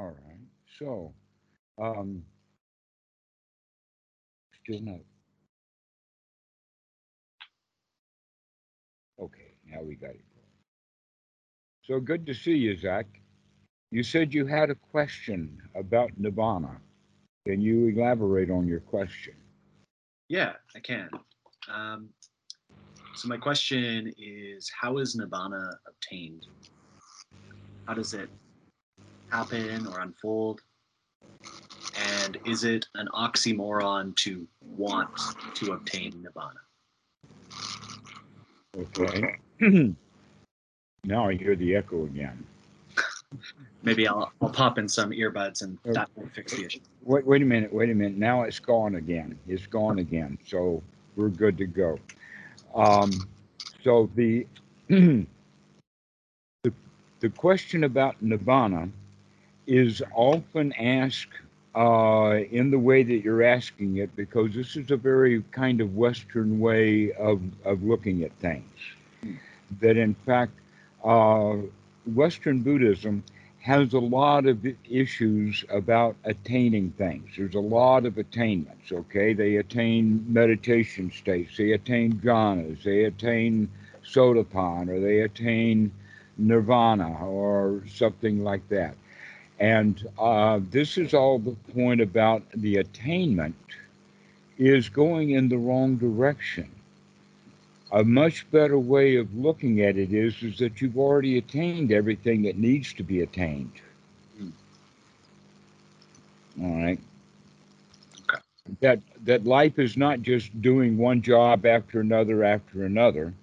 All right. So, still not. Okay, now we got it going. So good to see you, Zach. You said you had a question about Nibbana. Can you elaborate on your question? Yeah, I can. So my question is, how is Nibbana obtained? How does it happen or unfold? And is it an oxymoron to want to obtain Nibbana? Okay. Now I hear the echo again. Maybe I'll pop in some earbuds and that will fix the issue. Wait a minute. Now it's gone again. So we're good to go. So the question about Nibbana is often asked in the way that you're asking it, because this is a very kind of Western way of looking at things. That in fact, Western Buddhism has a lot of issues about attaining things. There's a lot of attainments, okay? They attain meditation states, they attain jhanas, they attain sotapan, or they attain nirvana, or something like that. And this is all the point about the attainment is going in the wrong direction. A much better way of looking at it is that you've already attained everything that needs to be attained. All right. Okay. That life is not just doing one job after another.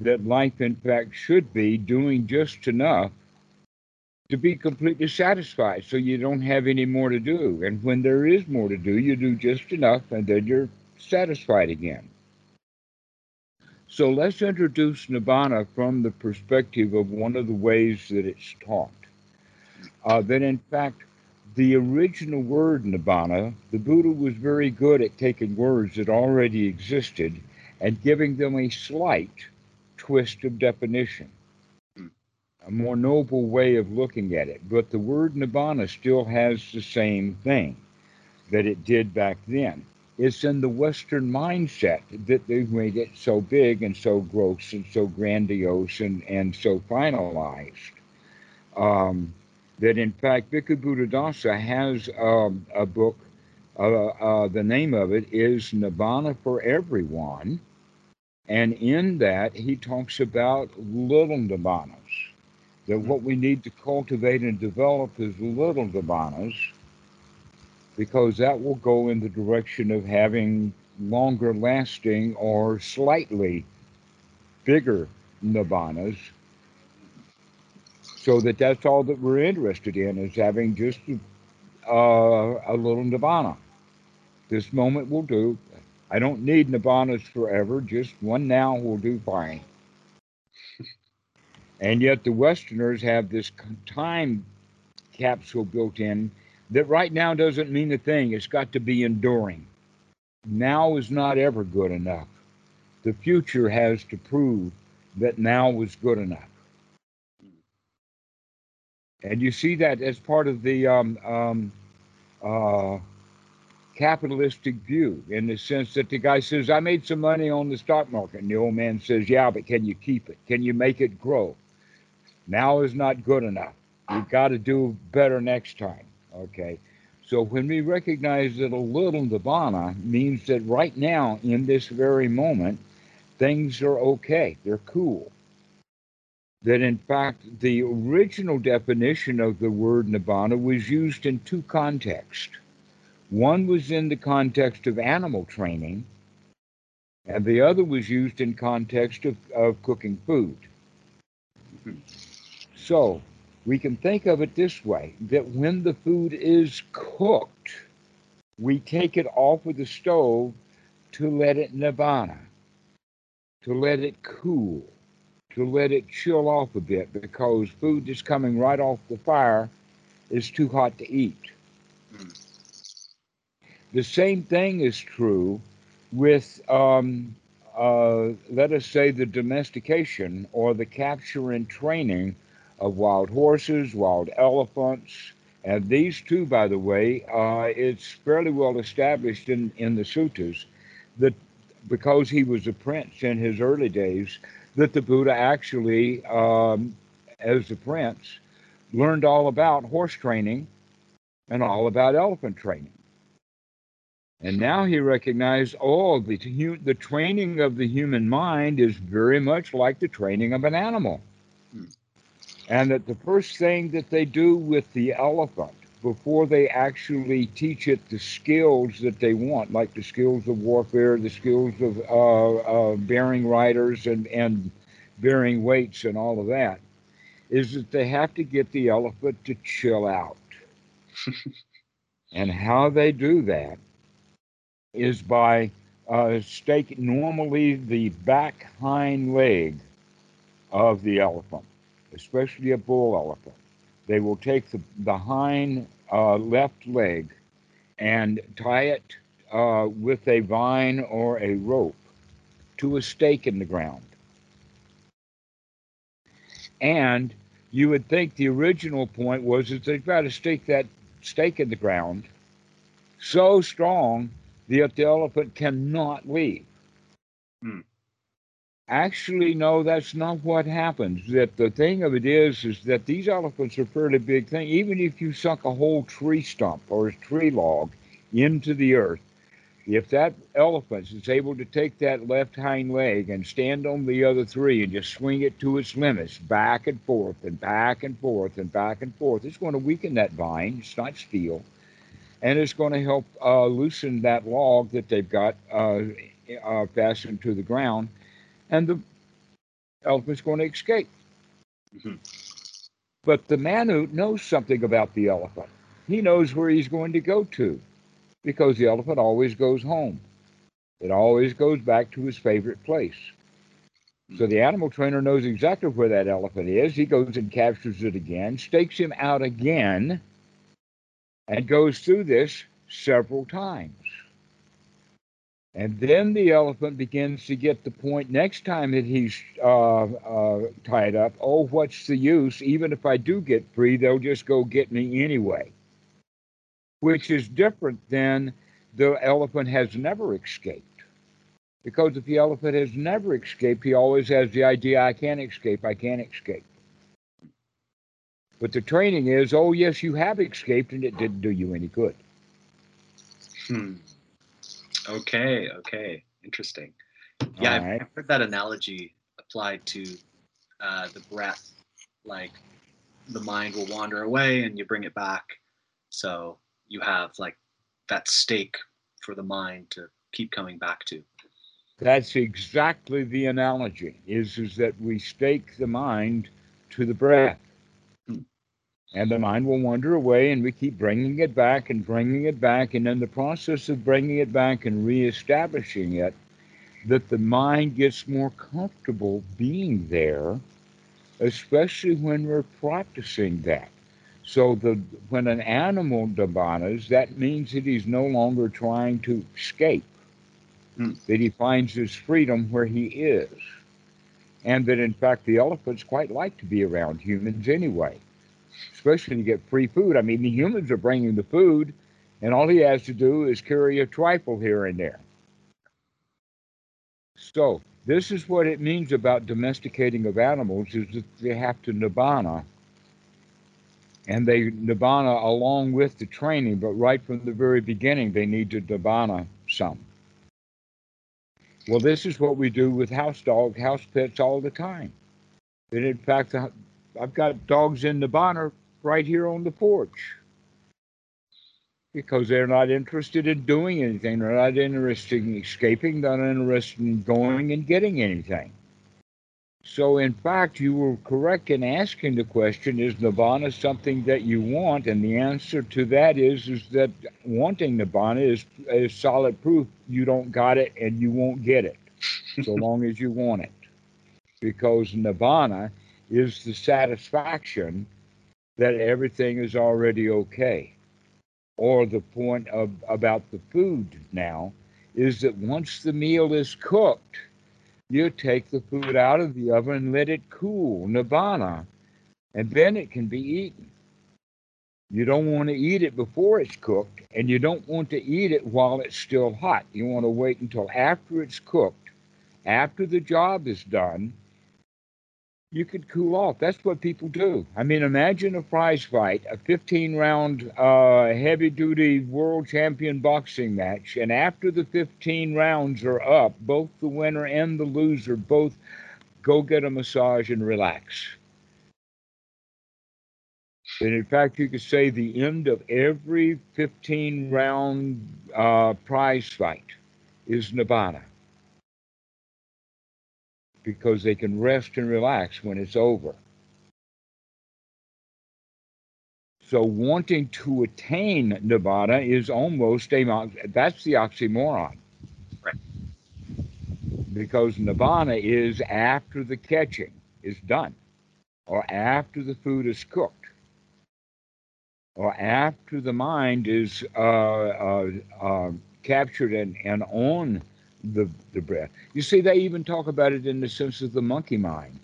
That life, in fact, should be doing just enough to be completely satisfied, so you don't have any more to do. And when there is more to do, you do just enough, and then you're satisfied again. So let's introduce Nibbana from the perspective of one of the ways that it's taught. That in fact, the original word Nibbana, the Buddha was very good at taking words that already existed and giving them a slight twist of definition, a more noble way of looking at it. But the word Nibbana still has the same thing that it did back then. It's in the Western mindset that they've made it so big and so gross and so grandiose and so finalized. That in fact, Bhikkhu Buddhadasa has a book, the name of it is Nibbana for Everyone. And in that, he talks about little Nibbanas. That what we need to cultivate and develop is little Nibbanas, because that will go in the direction of having longer lasting or slightly bigger Nibbanas, so that that's all that we're interested in, is having just a little Nibbana. This moment will do. I don't need Nibbanas forever, just one now will do fine. And yet the Westerners have this time capsule built in that right now doesn't mean a thing. It's got to be enduring. Now is not ever good enough. The future has to prove that now was good enough. And you see that as part of the capitalistic view, in the sense that the guy says, I made some money on the stock market. And the old man says, yeah, but can you keep it? Can you make it grow? Now is not good enough. You've got to do better next time. Okay, so when we recognize that a little Nibbana means that right now, in this very moment, things are okay, they're cool. That in fact, the original definition of the word Nibbana was used in two contexts. One was in the context of animal training, and the other was used in context of cooking food. So, we can think of it this way, that when the food is cooked, we take it off of the stove to let it Nibbana, to let it cool, to let it chill off a bit, because food that's coming right off the fire is too hot to eat. The same thing is true with, let us say, the domestication or the capture and training of wild horses, wild elephants, And these two, by the way, it's fairly well established in the suttas that because he was a prince in his early days, that the Buddha actually, as a prince, learned all about horse training and all about elephant training. And now he recognized, oh, the training of the human mind is very much like the training of an animal. And that the first thing that they do with the elephant, before they actually teach it the skills that they want, like the skills of warfare, the skills of bearing riders and bearing weights and all of that, is that they have to get the elephant to chill out. And how they do that is by staking normally the back hind leg of the elephant, especially a bull elephant. They will take the hind left leg and tie it with a vine or a rope to a stake in the ground. And you would think the original point was that they've got to stake that stake in the ground so strong that the elephant cannot leave. Actually, no, that's not what happens. That the thing of it is that these elephants are a fairly big thing. Even if you sunk a whole tree stump or a tree log into the earth, if that elephant is able to take that left hind leg and stand on the other three and just swing it to its limits, back and forth and back and forth and back and forth, it's going to weaken that vine. It's not steel. And it's going to help loosen that log that they've got fastened to the ground. And the elephant's going to escape. Mm-hmm. But the Manut knows something about the elephant. He knows where he's going to go to, because the elephant always goes home. It always goes back to his favorite place. Mm-hmm. So the animal trainer knows exactly where that elephant is. He goes and captures it again, stakes him out again, and goes through this several times. And then the elephant begins to get the point next time that he's tied up. Oh, what's the use? Even if I do get free, they'll just go get me anyway. Which is different than the elephant has never escaped. Because if the elephant has never escaped, he always has the idea, I can't escape, I can't escape. But the training is, oh, yes, you have escaped, and it didn't do you any good. Okay. Interesting. Yeah, I've heard that analogy applied to the breath. Like the mind will wander away and you bring it back. So you have like that stake for the mind to keep coming back to. That's exactly the analogy, is that we stake the mind to the breath. And the mind will wander away, and we keep bringing it back and bringing it back. And in the process of bringing it back and reestablishing it, that the mind gets more comfortable being there, especially when we're practicing that. So when an animal dhammanas, that means that he's no longer trying to escape, that he finds his freedom where he is. And that, in fact, the elephants quite like to be around humans anyway. Especially when you get free food. I mean, the humans are bringing the food, and all he has to do is carry a trifle here and there. So this is what it means about domesticating of animals, is that they have to nibbana. And they nibbana along with the training, but right from the very beginning, they need to nibbana some. Well, this is what we do with house pets all the time. And in fact, I've got dogs in Nibbana right here on the porch because they're not interested in doing anything. They're not interested in escaping. They're not interested in going and getting anything. So, in fact, you were correct in asking the question, is Nibbana something that you want? And the answer to that is that wanting Nibbana is solid proof you don't got it and you won't get it so long as you want it. Because Nibbana is the satisfaction that everything is already okay. Or the point about the food now is that once the meal is cooked, you take the food out of the oven and let it cool, nibbana, and then it can be eaten. You don't want to eat it before it's cooked, and you don't want to eat it while it's still hot. You want to wait until after it's cooked, after the job is done. You could cool off. That's what people do. I mean, imagine a prize fight, a 15-round heavy-duty world champion boxing match, and after the 15 rounds are up, both the winner and the loser both go get a massage and relax. And in fact, you could say the end of every 15-round prize fight is Nibbana, because they can rest and relax when it's over. So wanting to attain Nibbana is almost that's the oxymoron. Right. Because Nibbana is after the catching is done, or after the food is cooked, or after the mind is captured and on the breath. You see, they even talk about it in the sense of the monkey mind.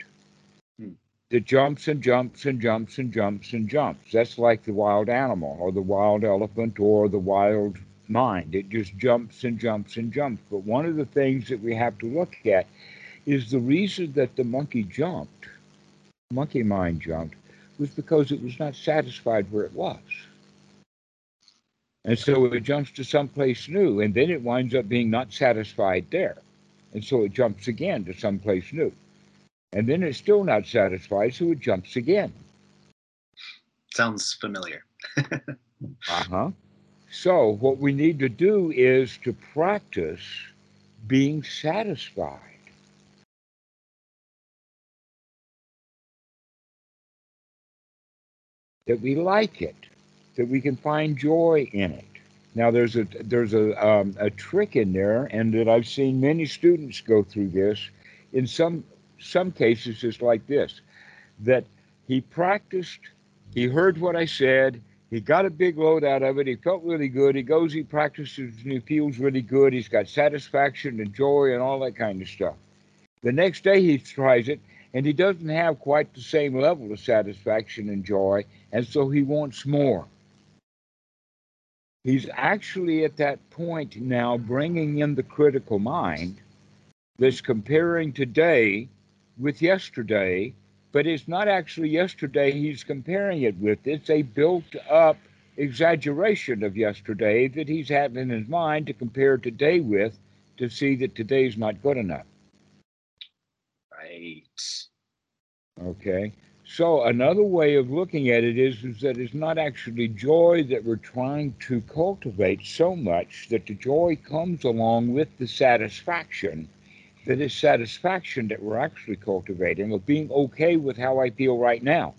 That jumps and jumps and jumps and jumps and jumps. That's like the wild animal or the wild elephant or the wild mind. It just jumps and jumps and jumps. But one of the things that we have to look at is the reason that the monkey jumped, monkey mind jumped, was because it was not satisfied where it was. And so it jumps to someplace new, and then it winds up being not satisfied there. And so it jumps again to someplace new. And then it's still not satisfied, so it jumps again. Sounds familiar. Uh-huh. So what we need to do is to practice being satisfied. That we like it, that we can find joy in it. Now there's a trick in there, and that I've seen many students go through this. In some cases it's like this, that he practiced, he heard what I said, he got a big load out of it, he felt really good, he goes, he practices, and he feels really good, he's got satisfaction and joy and all that kind of stuff. The next day he tries it, and he doesn't have quite the same level of satisfaction and joy, and so he wants more. He's actually at that point now bringing in the critical mind that's comparing today with yesterday, but it's not actually yesterday he's comparing it with. It's a built-up exaggeration of yesterday that he's had in his mind to compare today with, to see that today's not good enough. Right. Okay. So another way of looking at it is that it's not actually joy that we're trying to cultivate so much, that the joy comes along with the satisfaction, that is satisfaction that we're actually cultivating of being okay with how I feel right now.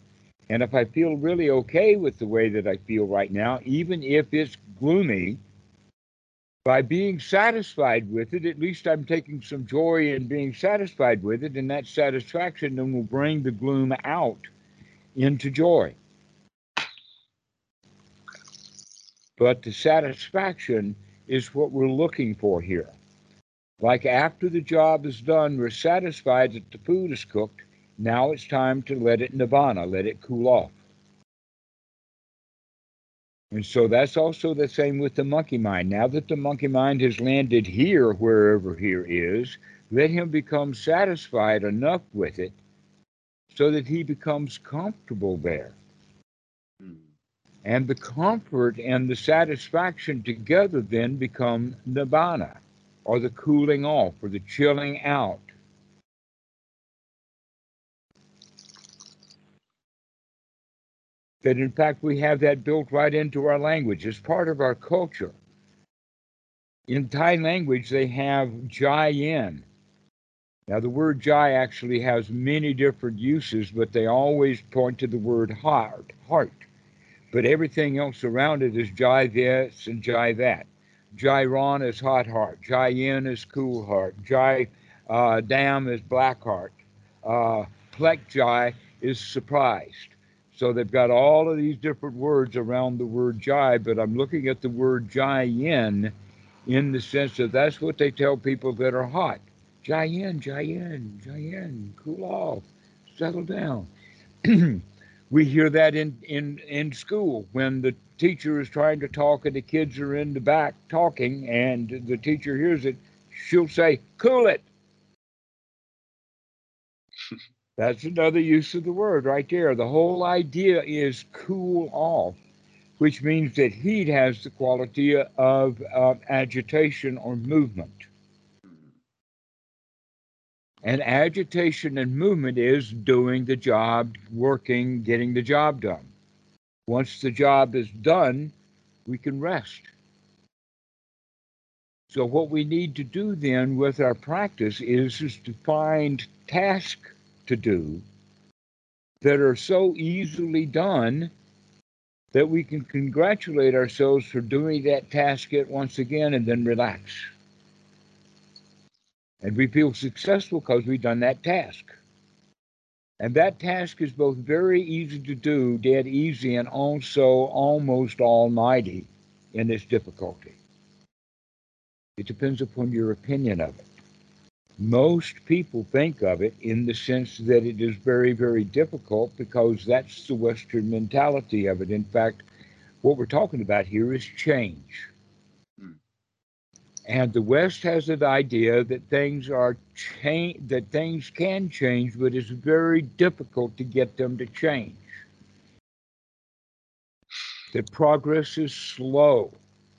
And if I feel really okay with the way that I feel right now, even if it's gloomy, by being satisfied with it, at least I'm taking some joy in being satisfied with it, and that satisfaction then will bring the gloom out into joy. But the satisfaction is what we're looking for here. Like after the job is done, we're satisfied that the food is cooked. Now it's time to let it Nibbana, let it cool off. And so that's also the same with the monkey mind. Now that the monkey mind has landed here, wherever here is, let him become satisfied enough with it so that he becomes comfortable there. And the comfort and the satisfaction together then become Nibbana, or the cooling off, or the chilling out. That in fact we have that built right into our language. It's part of our culture. In Thai language they have Jai Yin. Now the word Jai actually has many different uses, but they always point to the word heart. But everything else around it is Jai this and Jai that. Jai Ron is hot heart. Jai Yin is cool heart. Jai Dam is black heart. Plek Jai is surprised. So they've got all of these different words around the word Jai, but I'm looking at the word Jai Yin in the sense that that's what they tell people that are hot. Jai Yin, Jai Yin, Jai Yin, cool off, settle down. We hear that in school when the teacher is trying to talk and the kids are in the back talking and the teacher hears it, she'll say, "Cool it." That's another use of the word right there. The whole idea is cool off, which means that heat has the quality of agitation or movement. And agitation and movement is doing the job, working, getting the job done. Once the job is done, we can rest. So what we need to do then with our practice is to find tasks to do that are so easily done that we can congratulate ourselves for doing that task yet once again and then relax. And we feel successful because we've done that task. And that task is both very easy to do, dead easy, and also almost almighty in its difficulty. It depends upon your opinion of it. Most people think of it in the sense that it is very, very difficult because that's the Western mentality of it. In fact, what we're talking about here is change. And the West has that idea that things can change, but it's very difficult to get them to change. That progress is slow,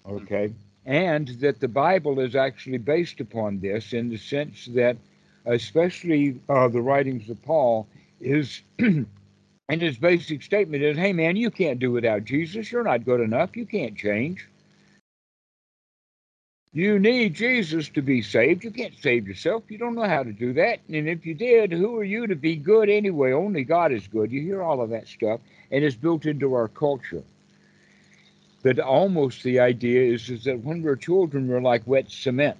okay? And that the Bible is actually based upon this in the sense that, especially the writings of Paul, is, and his basic statement is, hey man, you can't do without Jesus. You're not good enough. You can't change. You need Jesus to be saved. You can't save yourself. You don't know how to do that. And if you did, who are you to be good anyway? Only God is good. You hear all of that stuff, and it's built into our culture. But almost the idea is that when we're children, we're like wet cement,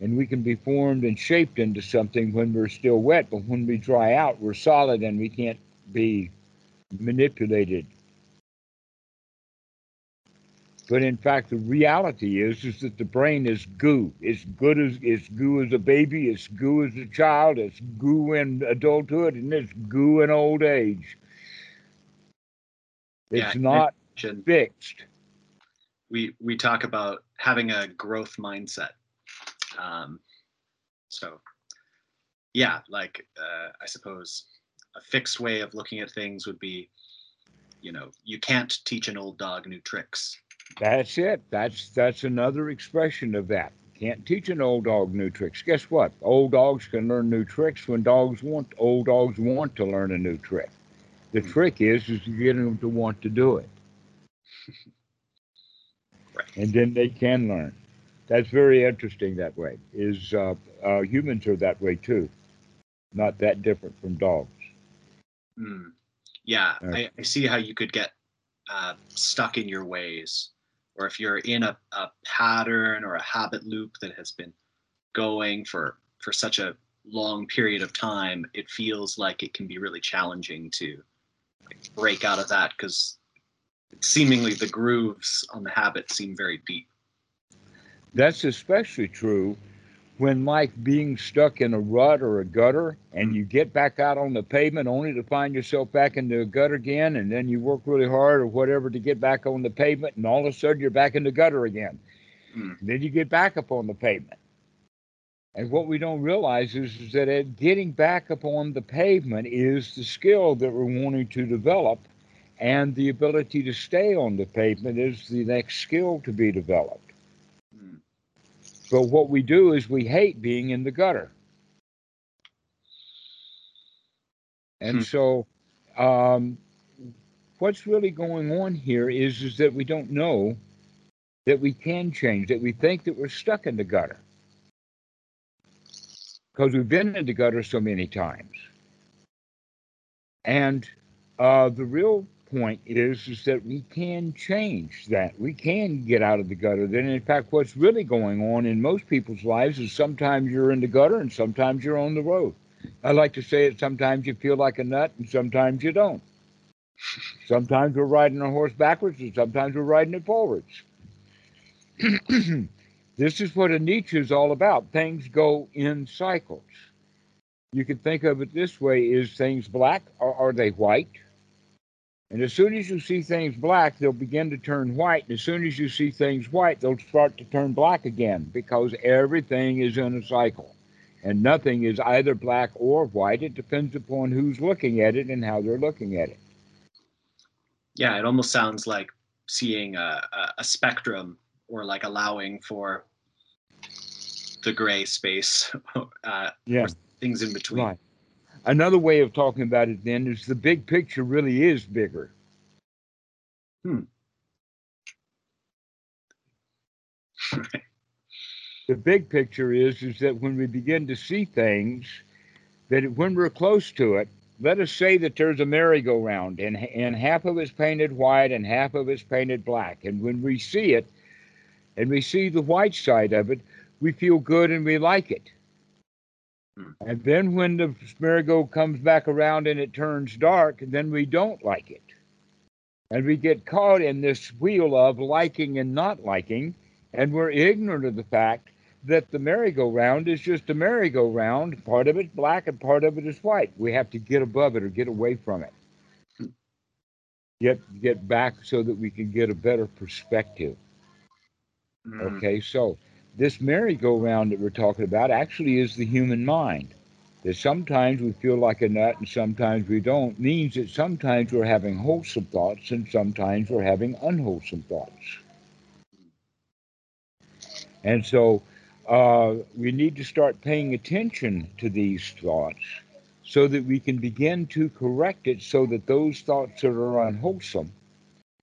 and we can be formed and shaped into something when we're still wet. But when we dry out, we're solid, and we can't be manipulated. But in fact, the reality is that the brain is goo. It's good as it's goo as a baby, it's goo as a child, it's goo in adulthood, and it's goo in old age. It's not fixed. We talk about having a growth mindset. I suppose a fixed way of looking at things would be, you can't teach an old dog new tricks. That's it. That's another expression of that. Can't teach an old dog new tricks. Guess what? Old dogs can learn new tricks when old dogs want to learn a new trick. The trick is to get them to want to do it. Right. And then they can learn. That's very interesting that way. Humans are that way too. Not that different from dogs. Mm. Yeah, I see how you could get stuck in your ways, or if you're in a pattern or a habit loop that has been going for such a long period of time, it feels like it can be really challenging to break out of that because seemingly the grooves on the habit seem very deep. That's especially true when, like, being stuck in a rut or a gutter, and you get back out on the pavement only to find yourself back in the gutter again, and then you work really hard or whatever to get back on the pavement, and all of a sudden you're back in the gutter again. Then you get back up on the pavement. And what we don't realize is that getting back up on the pavement is the skill that we're wanting to develop, and the ability to stay on the pavement is the next skill to be developed. But what we do is we hate being in the gutter. And so what's really going on here is that we don't know that we can change, that we think that we're stuck in the gutter. Because we've been in the gutter so many times. And the real point is that we can change that. We can get out of the gutter. Then, in fact, what's really going on in most people's lives is sometimes you're in the gutter and sometimes you're on the road. I like to say it, sometimes you feel like a nut and sometimes you don't. Sometimes we're riding a horse backwards and sometimes we're riding it forwards. This is what a Nietzsche is all about. Things go in cycles. You can think of it this way, is things black or are they white? And as soon as you see things black, they'll begin to turn white. And as soon as you see things white, they'll start to turn black again, because everything is in a cycle. And nothing is either black or white. It depends upon who's looking at it and how they're looking at it. Yeah, it almost sounds like seeing a spectrum, or like allowing for the gray space, or things in between. Right. Another way of talking about it then is the big picture really is bigger. The big picture is that when we begin to see things, that when we're close to it, let us say that there's a merry-go-round, and half of it's painted white and half of it's painted black. And when we see it, and we see the white side of it, we feel good and we like it. And then when the merry-go comes back around and it turns dark, then we don't like it. And we get caught in this wheel of liking and not liking, and we're ignorant of the fact that the merry-go-round is just a merry-go-round. Part of it's black and part of it is white. We have to get above it or get away from it. Get back so that we can get a better perspective. Okay, so this merry-go-round that we're talking about actually is the human mind. That sometimes we feel like a nut and sometimes we don't means that sometimes we're having wholesome thoughts and sometimes we're having unwholesome thoughts. And so we need to start paying attention to these thoughts so that we can begin to correct it, so that those thoughts that are unwholesome,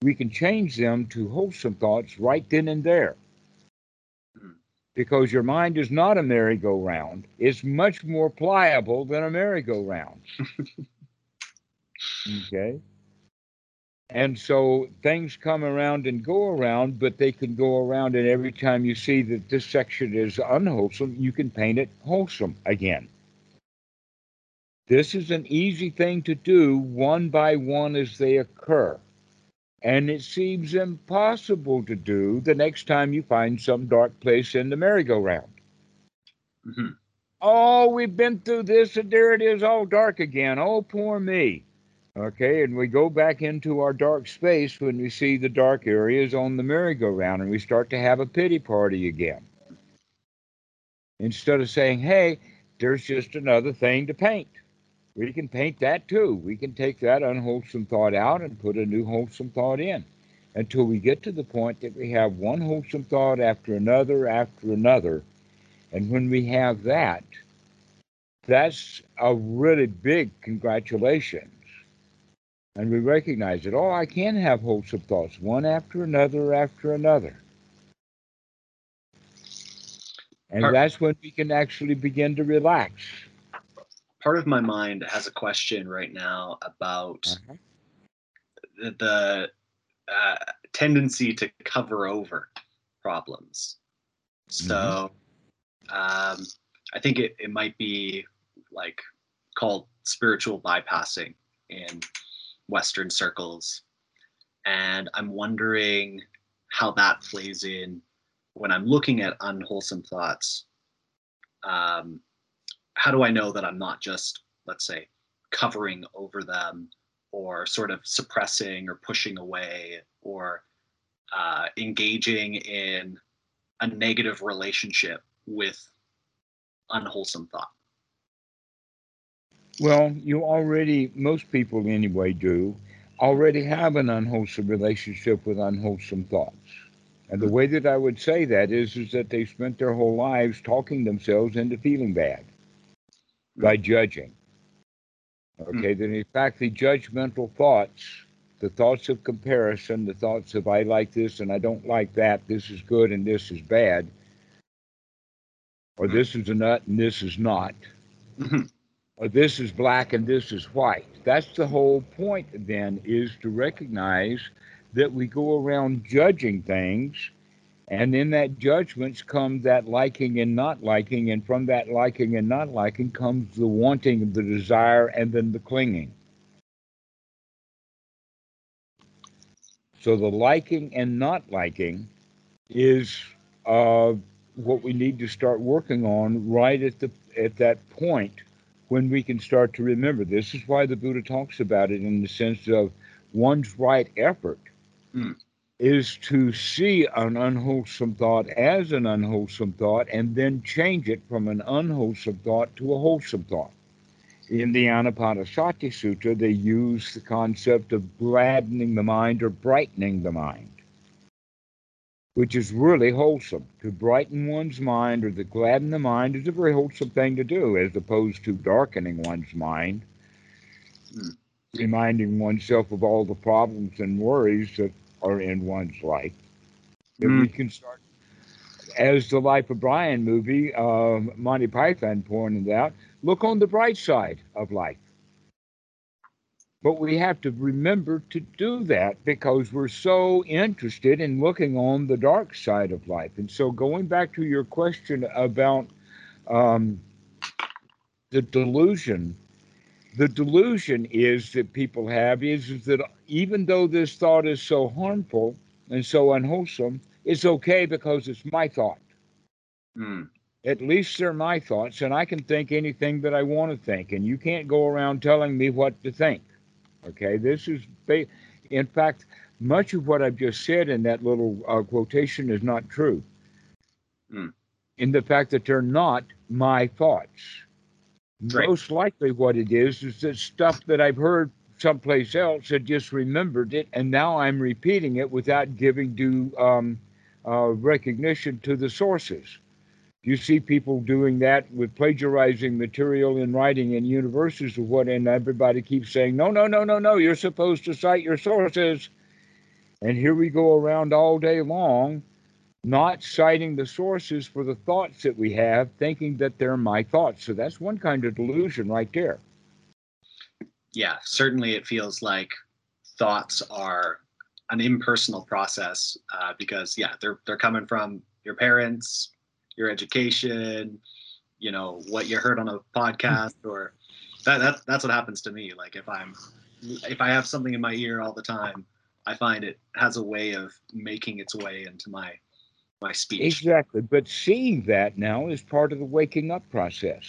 we can change them to wholesome thoughts right then and there. Because your mind is not a merry-go-round. It's much more pliable than a merry-go-round. Okay? And so things come around and go around, but they can go around, and every time you see that this section is unwholesome, you can paint it wholesome again. This is an easy thing to do one by one as they occur. And it seems impossible to do the next time you find some dark place in the merry-go-round. Oh, we've been through this, and there it is, all dark again. Oh, poor me. Okay, and we go back into our dark space when we see the dark areas on the merry-go-round, and we start to have a pity party again. Instead of saying, hey, there's just another thing to paint. We can paint that too. We can take that unwholesome thought out and put a new wholesome thought in, until we get to the point that we have one wholesome thought after another after another. And when we have that, that's a really big congratulations. And we recognize that, oh, I can have wholesome thoughts, one after another after another. And that's when we can actually begin to relax. Part of my mind has a question right now about the tendency to cover over problems. So I think it might be like called spiritual bypassing in Western circles. And I'm wondering how that plays in when I'm looking at unwholesome thoughts. How do I know that I'm not just, let's say, covering over them, or sort of suppressing or pushing away, or engaging in a negative relationship with unwholesome thought? Well, you already, most people anyway do, already have an unwholesome relationship with unwholesome thoughts. And the way that I would say that is that they spent their whole lives talking themselves into feeling bad. By judging. Okay, then in fact, the judgmental thoughts, the thoughts of comparison, the thoughts of I like this and I don't like that, this is good and this is bad, or this is a nut and this is not, or this is black and this is white. That's the whole point then, is to recognize that we go around judging things. And in that judgments comes that liking and not liking, and from that liking and not liking comes the wanting, the desire, and then the clinging. So the liking and not liking is what we need to start working on right at that point when we can start to remember. This is why the Buddha talks about it in the sense of one's right effort is to see an unwholesome thought as an unwholesome thought and then change it from an unwholesome thought to a wholesome thought. In the Anapanasati Sutra, they use the concept of gladdening the mind or brightening the mind, which is really wholesome. To brighten one's mind or to gladden the mind is a very wholesome thing to do, as opposed to darkening one's mind, reminding oneself of all the problems and worries that are in one's life. If we can start, as the Life of Brian movie, Monty Python pointed out, look on the bright side of life. But we have to remember to do that because we're so interested in looking on the dark side of life. And so going back to your question about the delusion is that people have is that even though this thought is so harmful and so unwholesome, it's okay because it's my thought. At least they're my thoughts, and I can think anything that I want to think, and you can't go around telling me what to think. Okay, this is, in fact, much of what I've just said in that little quotation is not true. In the fact that they're not my thoughts. Right. Most likely what it is that stuff that I've heard someplace else had just remembered it, and now I'm repeating it without giving due recognition to the sources. You see people doing that with plagiarizing material in writing in universities of what, and everybody keeps saying, no, you're supposed to cite your sources. And here we go around all day long, not citing the sources for the thoughts that we have, thinking that they're my thoughts. So that's one kind of delusion right there. Yeah, certainly it feels like thoughts are an impersonal process because, yeah, they're coming from your parents, your education, you know, what you heard on a podcast, or that's what happens to me. Like if I have something in my ear all the time, I find it has a way of making its way into my speech. Exactly. But seeing that now is part of the waking up process,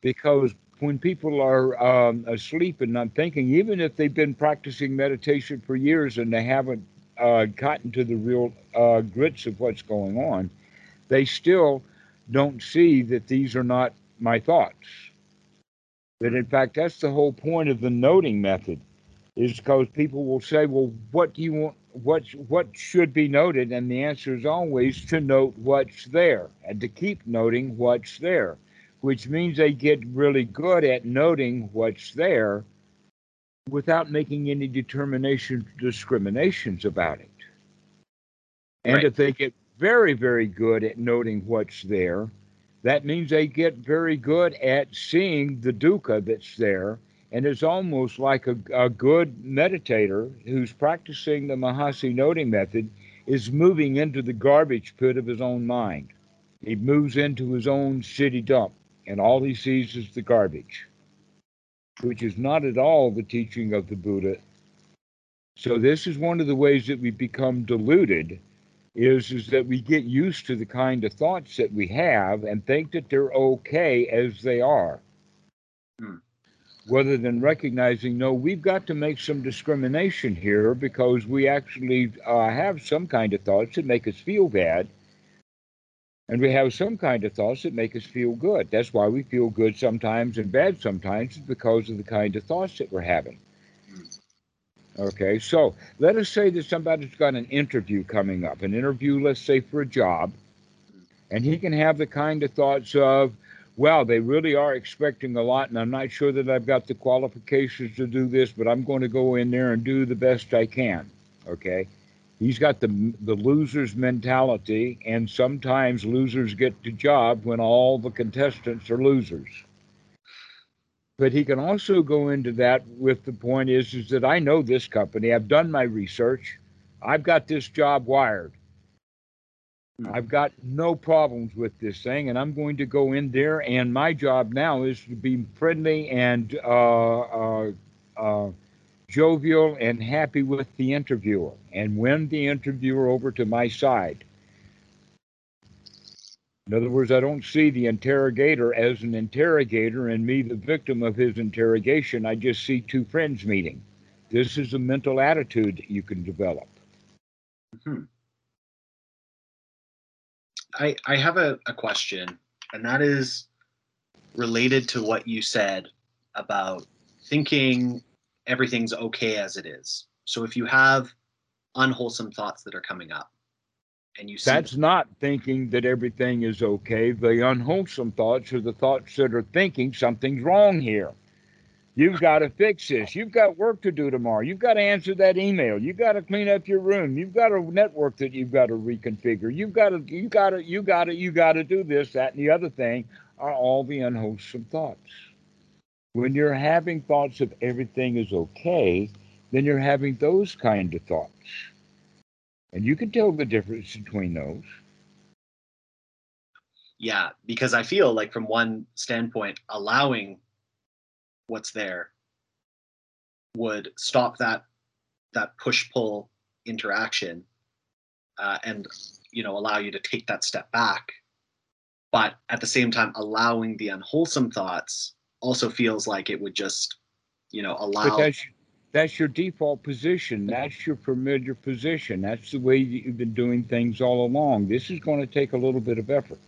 because when people are asleep and not thinking, even if they've been practicing meditation for years and they haven't gotten to the real grits of what's going on, they still don't see that these are not my thoughts. That in fact, that's the whole point of the noting method, is because people will say, well, what do you want? What should be noted? And the answer is always to note what's there and to keep noting what's there, which means they get really good at noting what's there without making any discriminations about it. And right. If they get very, very good at noting what's there, that means they get very good at seeing the dukkha that's there. And it's almost like a good meditator who's practicing the Mahasi noting method is moving into the garbage pit of his own mind. He moves into his own city dump, and all he sees is the garbage, which is not at all the teaching of the Buddha. So this is one of the ways that we become deluded, is that we get used to the kind of thoughts that we have and think that they're okay as they are, rather than recognizing, no, we've got to make some discrimination here because we actually have some kind of thoughts that make us feel bad, and we have some kind of thoughts that make us feel good. That's why we feel good sometimes and bad sometimes, because of the kind of thoughts that we're having. Okay, so let us say that somebody's got an interview coming up, an interview, let's say, for a job, and he can have the kind of thoughts of, wow, they really are expecting a lot, and I'm not sure that I've got the qualifications to do this, but I'm going to go in there and do the best I can, okay? He's got the loser's mentality, and sometimes losers get the job when all the contestants are losers. But he can also go into that with the point is that I know this company. I've done my research. I've got this job wired. I've got no problems with this thing, and I'm going to go in there, and my job now is to be friendly and jovial and happy with the interviewer and win the interviewer over to my side. In other words, I don't see the interrogator as an interrogator and me the victim of his interrogation. I just see two friends meeting. This is a mental attitude that you can develop. Mm-hmm. I have a question, and that is related to what you said about thinking everything's okay as it is. So if you have unwholesome thoughts that are coming up, and you see that's not thinking that everything is okay. The unwholesome thoughts are the thoughts that are thinking something's wrong here. You've got to fix this. You've got work to do tomorrow. You've got to answer that email. You've got to clean up your room. You've got a network that you've got to reconfigure. You got to do this, that, and the other thing are all the unwholesome thoughts. When you're having thoughts of everything is okay, then you're having those kind of thoughts. And you can tell the difference between those. Yeah, because I feel like from one standpoint, allowing what's there would stop that push-pull interaction and, you know, allow you to take that step back. But at the same time, allowing the unwholesome thoughts also feels like it would just, you know, allow... That's your default position. That's your familiar position. That's the way that you've been doing things all along. This is going to take a little bit of effort.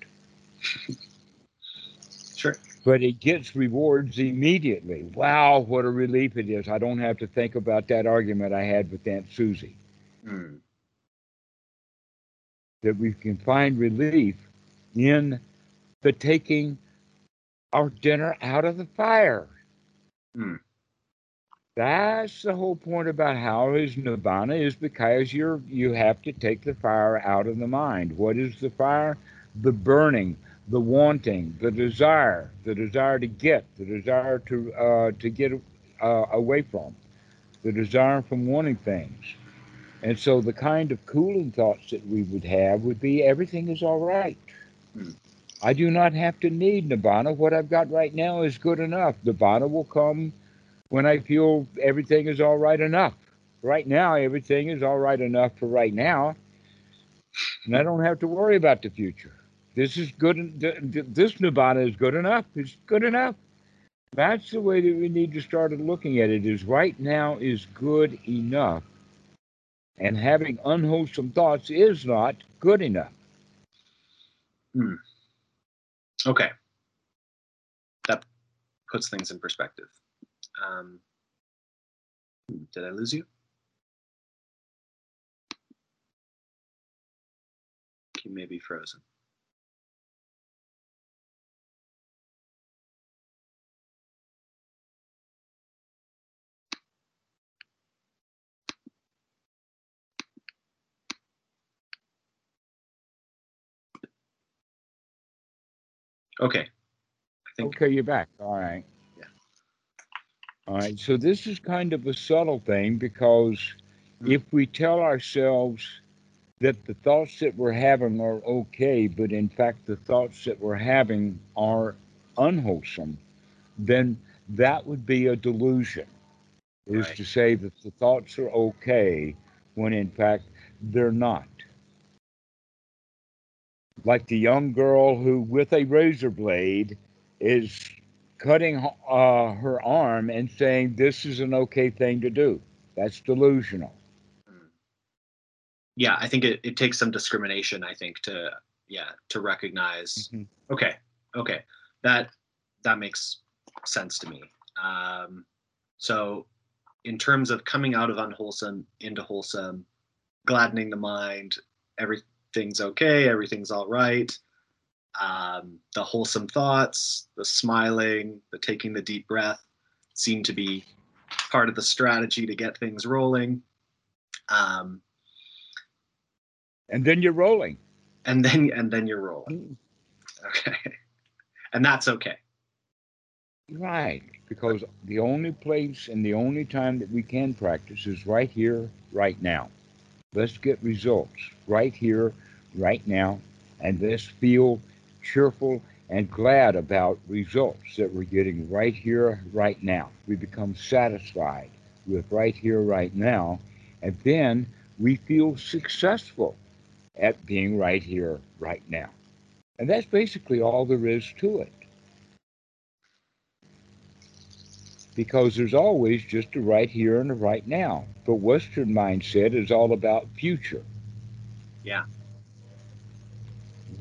Sure. But it gets rewards immediately. Wow, what a relief it is. I don't have to think about that argument I had with Aunt Susie. Mm. That we can find relief in the taking our dinner out of the fire. Mm. That's the whole point about how is Nibbana is because you have to take the fire out of the mind. What is the fire? The burning, the wanting, the desire to get, the desire to get away from, the desire from wanting things. And so the kind of cooling thoughts that we would have would be everything is all right. I do not have to need Nibbana. What I've got right now is good enough. Nibbana will come when I feel everything is all right enough. Right now, everything is all right enough for right now. And I don't have to worry about the future. This is good. This Nibbana is good enough. It's good enough. That's the way that we need to start looking at it is right now is good enough. And having unwholesome thoughts is not good enough. Hmm. Okay. That puts things in perspective. Did I lose you? You may be frozen. Okay. Okay, you're back. All right. All right, so this is kind of a subtle thing because if we tell ourselves that the thoughts that we're having are okay, but in fact the thoughts that we're having are unwholesome, then that would be a delusion, is right. To say that the thoughts are okay when in fact they're not. Like the young girl who, with a razor blade, is cutting her arm and saying this is an okay thing to do. That's delusional. Yeah, I think it takes some discrimination, I think, to recognize, mm-hmm. Okay, that makes sense to me. So in terms of coming out of unwholesome into wholesome, gladdening the mind, everything's okay, everything's all right, the wholesome thoughts, the smiling, the taking the deep breath seem to be part of the strategy to get things rolling. And then you're rolling. And then you're rolling. Okay. And that's okay. Right. Because the only place and the only time that we can practice is right here, right now. Let's get results right here, right now, and let's feel cheerful and glad about results that we're getting right here, right now. We become satisfied with right here, right now, and then we feel successful at being right here, right now. And that's basically all there is to it. because there's always just a right here and a right now. But Western mindset is all about future. Yeah.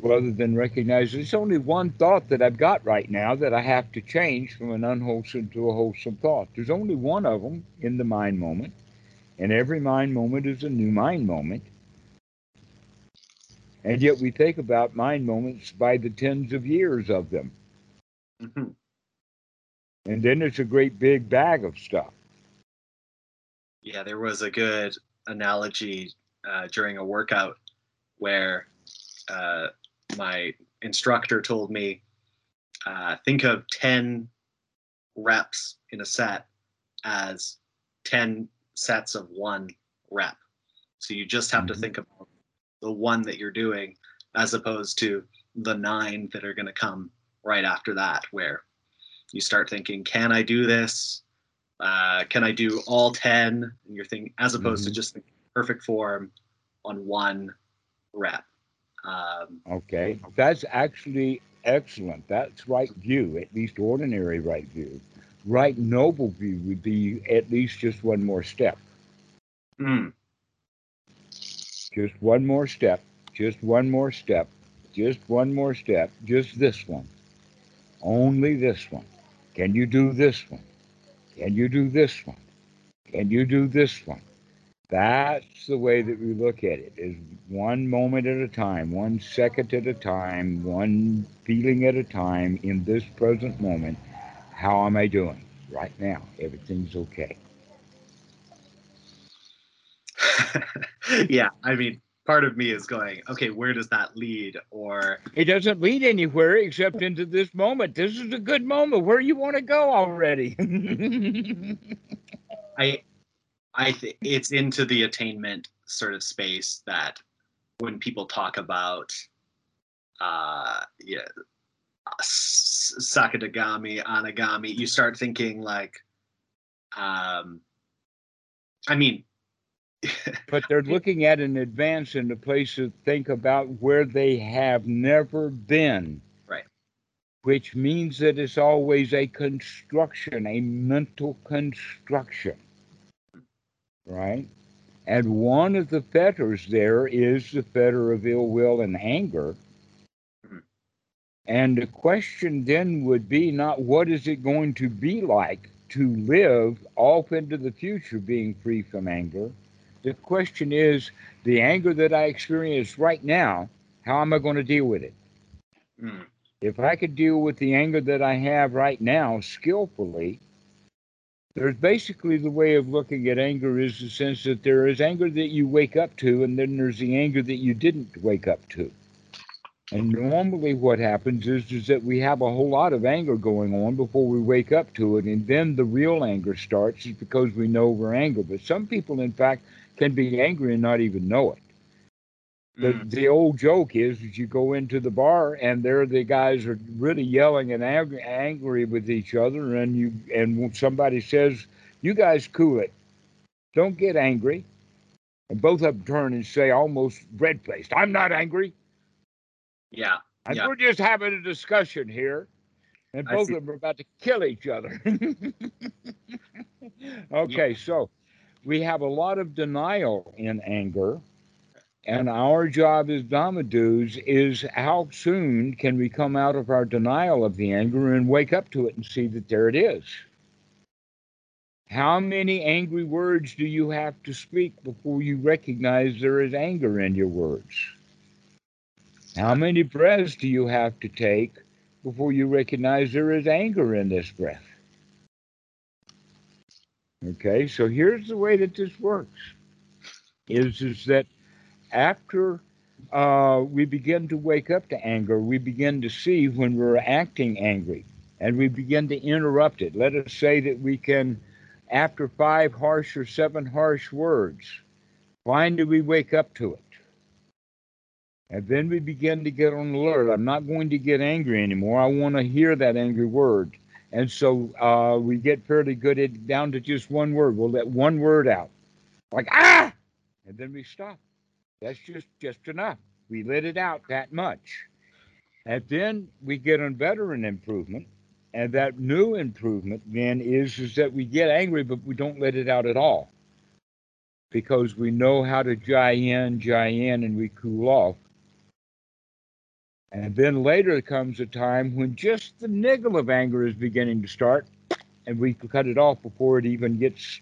Rather than recognize there's only one thought that I've got right now that I have to change from an unwholesome to a wholesome thought. There's only one of them in the mind moment, and every mind moment is a new mind moment. And yet we think about mind moments by the tens of years of them. Mm-hmm. And then it's a great big bag of stuff. Yeah, there was a good analogy during a workout where my instructor told me, think of 10 reps in a set as 10 sets of one rep. So you just have mm-hmm. to think about the one that you're doing as opposed to the 9 that are going to come right after that, where you start thinking, can I do this? Can I do all 10? And you're thinking, as opposed mm-hmm. to just thinking perfect form on one rep. Okay, that's actually excellent. That's right view, at least ordinary right view. Right noble view would be at least just one more step. Mm. Just one more step, just one more step, just one more step, just this one. Only this one. Can you do this one? Can you do this one? Can you do this one? That's the way that we look at it, is one moment at a time, 1 second at a time, one feeling at a time in this present moment. How am I doing right now? Everything's okay. Yeah, I mean, part of me is going, okay, where does that lead? Or it doesn't lead anywhere except into this moment. This is a good moment. Where you want to go already? I think it's into the attainment sort of space that when people talk about Sakadagami, Anagami, you start thinking like, I mean. But they're looking at an advance in the place to think about where they have never been. Right. Which means that it's always a construction, a mental construction. Right? And one of the fetters there is the fetter of ill will and anger. Mm-hmm. And the question then would be not what is it going to be like to live off into the future being free from anger. The question is the anger that I experience right now, how am I going to deal with it? Mm-hmm. If I could deal with the anger that I have right now skillfully, there's basically the way of looking at anger is the sense that there is anger that you wake up to, and then there's the anger that you didn't wake up to. And normally what happens is that we have a whole lot of anger going on before we wake up to it, and then the real anger starts is because we know we're angry. But some people, in fact, can be angry and not even know it. The old joke is you go into the bar and there the guys are really yelling and angry with each other, and somebody says, "You guys cool it, don't get angry," and both of them turn and say, almost red-faced, "I'm not angry." Yeah, and yeah. We're just having a discussion here, and both of them are about to kill each other. Okay, yeah. So we have a lot of denial in anger. And our job as Dhamma dudes is how soon can we come out of our denial of the anger and wake up to it and see that there it is. How many angry words do you have to speak before you recognize there is anger in your words? How many breaths do you have to take before you recognize there is anger in this breath? Okay, so here's the way that this works, is that after we begin to wake up to anger, we begin to see when we're acting angry, and we begin to interrupt it. Let us say that we can, after 5 harsh or 7 harsh words, finally we wake up to it. And then we begin to get on alert. I'm not going to get angry anymore. I want to hear that angry word. And so we get fairly good at down to just one word. We'll let one word out. Like, ah! And then we stop. That's just enough. We let it out that much. And then we get on veteran improvement, And that new improvement then is that we get angry, but we don't let it out at all. Because we know how to jai in, and we cool off. And then later comes a time when just the niggle of anger is beginning to start, and we cut it off before it even gets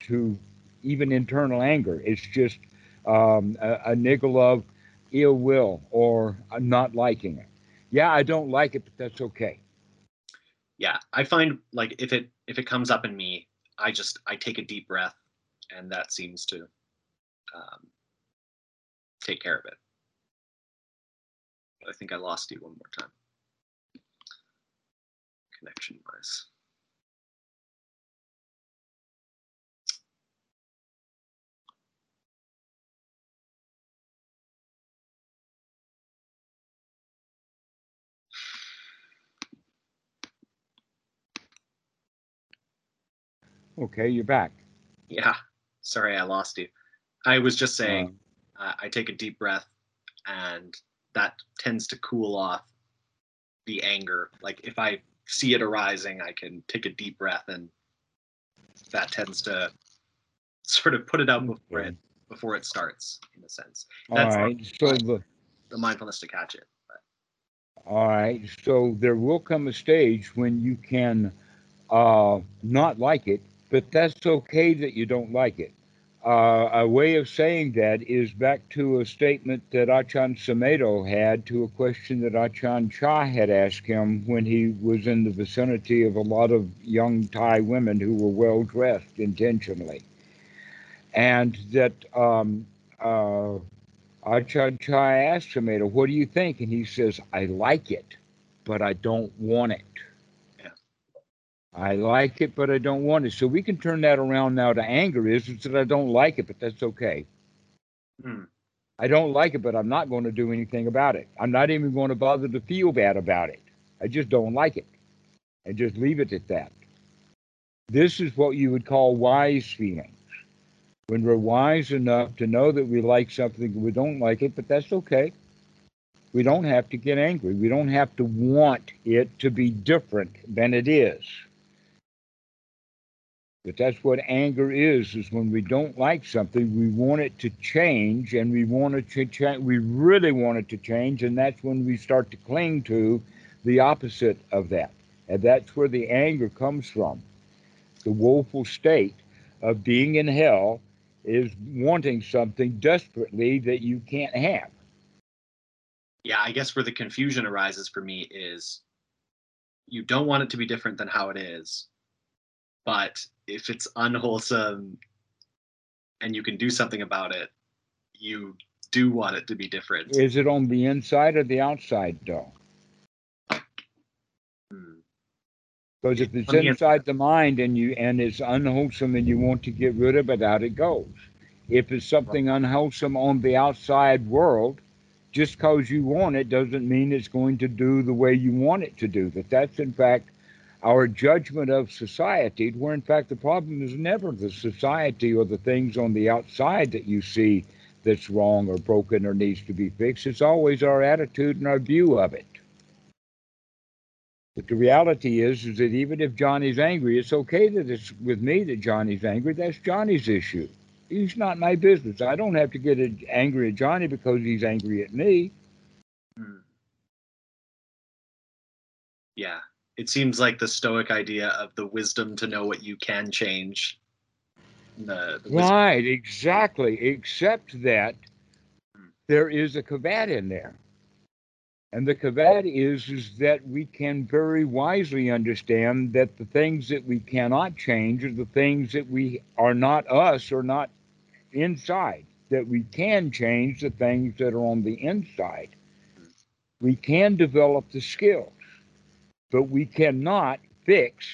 to even internal anger. It's just a niggle of ill will or not liking it. Yeah, I don't like it, but that's okay. Yeah, I find like if it comes up in me, I take a deep breath, and that seems to take care of it. I think I lost you one more time. Connection-wise. Okay, you're back. Yeah. Sorry, I lost you. I was just saying, I take a deep breath, and that tends to cool off the anger. Like if I see it arising, I can take a deep breath, and that tends to sort of put it out before it starts, in a sense. That's all right. So the mindfulness to catch it. But. All right. So there will come a stage when you can not like it, but that's okay that you don't like it. A way of saying that is back to a statement that Achan Samedo had to a question that Achan Chai had asked him when he was in the vicinity of a lot of young Thai women who were well-dressed intentionally. And that Achan Chai asked Samedo, what do you think? And he says, I like it, but I don't want it. I like it, but I don't want it. So we can turn that around now to anger is that I don't like it, but that's okay. Mm. I don't like it, but I'm not going to do anything about it. I'm not even going to bother to feel bad about it. I just don't like it. And just leave it at that. This is what you would call wise feelings. When we're wise enough to know that we like something, we don't like it, but that's okay. We don't have to get angry. We don't have to want it to be different than it is. But that's what anger is when we don't like something, we want it to change, and we really want it to change, and that's when we start to cling to the opposite of that. And that's where the anger comes from. The woeful state of being in hell is wanting something desperately that you can't have. Yeah, I guess where the confusion arises for me is you don't want it to be different than how it is. But if it's unwholesome and you can do something about it, you do want it to be different. Is it on the inside or the outside, though? Hmm. Because if it's inside the mind and it's unwholesome and you want to get rid of it, out it goes. If it's something unwholesome on the outside world, just because you want it doesn't mean it's going to do the way you want it to do. That's, in fact, our judgment of society, where in fact the problem is never the society or the things on the outside that you see that's wrong or broken or needs to be fixed. It's always our attitude and our view of it. But the reality is that even if Johnny's angry, it's okay that it's with me that Johnny's angry. That's Johnny's issue. It's not my business. I don't have to get angry at Johnny because he's angry at me. Yeah. It seems like the Stoic idea of the wisdom to know what you can change. Right, exactly. Except that there is a caveat in there. And the caveat is that we can very wisely understand that the things that we cannot change are the things that we are not us or not inside. That we can change the things that are on the inside. We can develop the skills. But we cannot fix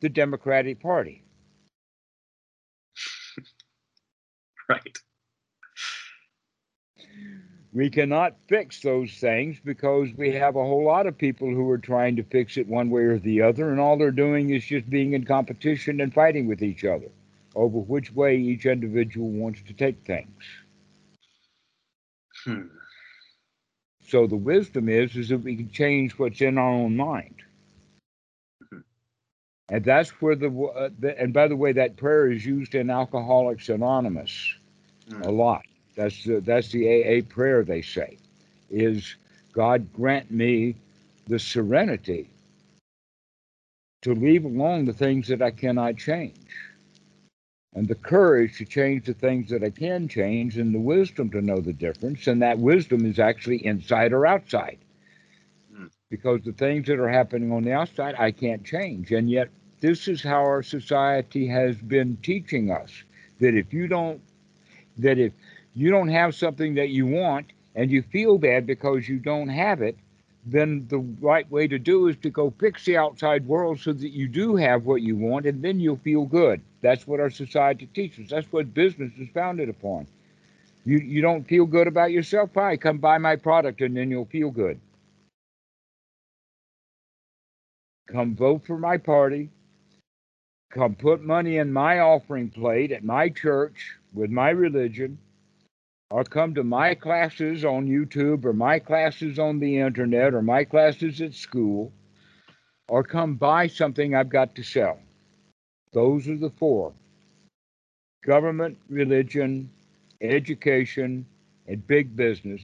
the Democratic Party. Right. We cannot fix those things because we have a whole lot of people who are trying to fix it one way or the other, and all they're doing is just being in competition and fighting with each other over which way each individual wants to take things. So the wisdom is that we can change what's in our own mind. And that's where the and by the way, that prayer is used in Alcoholics Anonymous a lot. That's the AA prayer they say, is God grant me the serenity to leave alone the things that I cannot change, and the courage to change the things that I can change, and the wisdom to know the difference. And that wisdom is actually inside or outside, because the things that are happening on the outside, I can't change. And yet this is how our society has been teaching us, that if you don't have something that you want and you feel bad because you don't have it, then the right way to do is to go fix the outside world so that you do have what you want, and then you'll feel good. That's what our society teaches. That's what business is founded upon. You don't feel good about yourself? Fine, come buy my product and then you'll feel good. Come vote for my party. Come put money in my offering plate at my church with my religion, or come to my classes on YouTube, or my classes on the internet, or my classes at school, or come buy something I've got to sell. Those are the four: government, religion, education, and big business.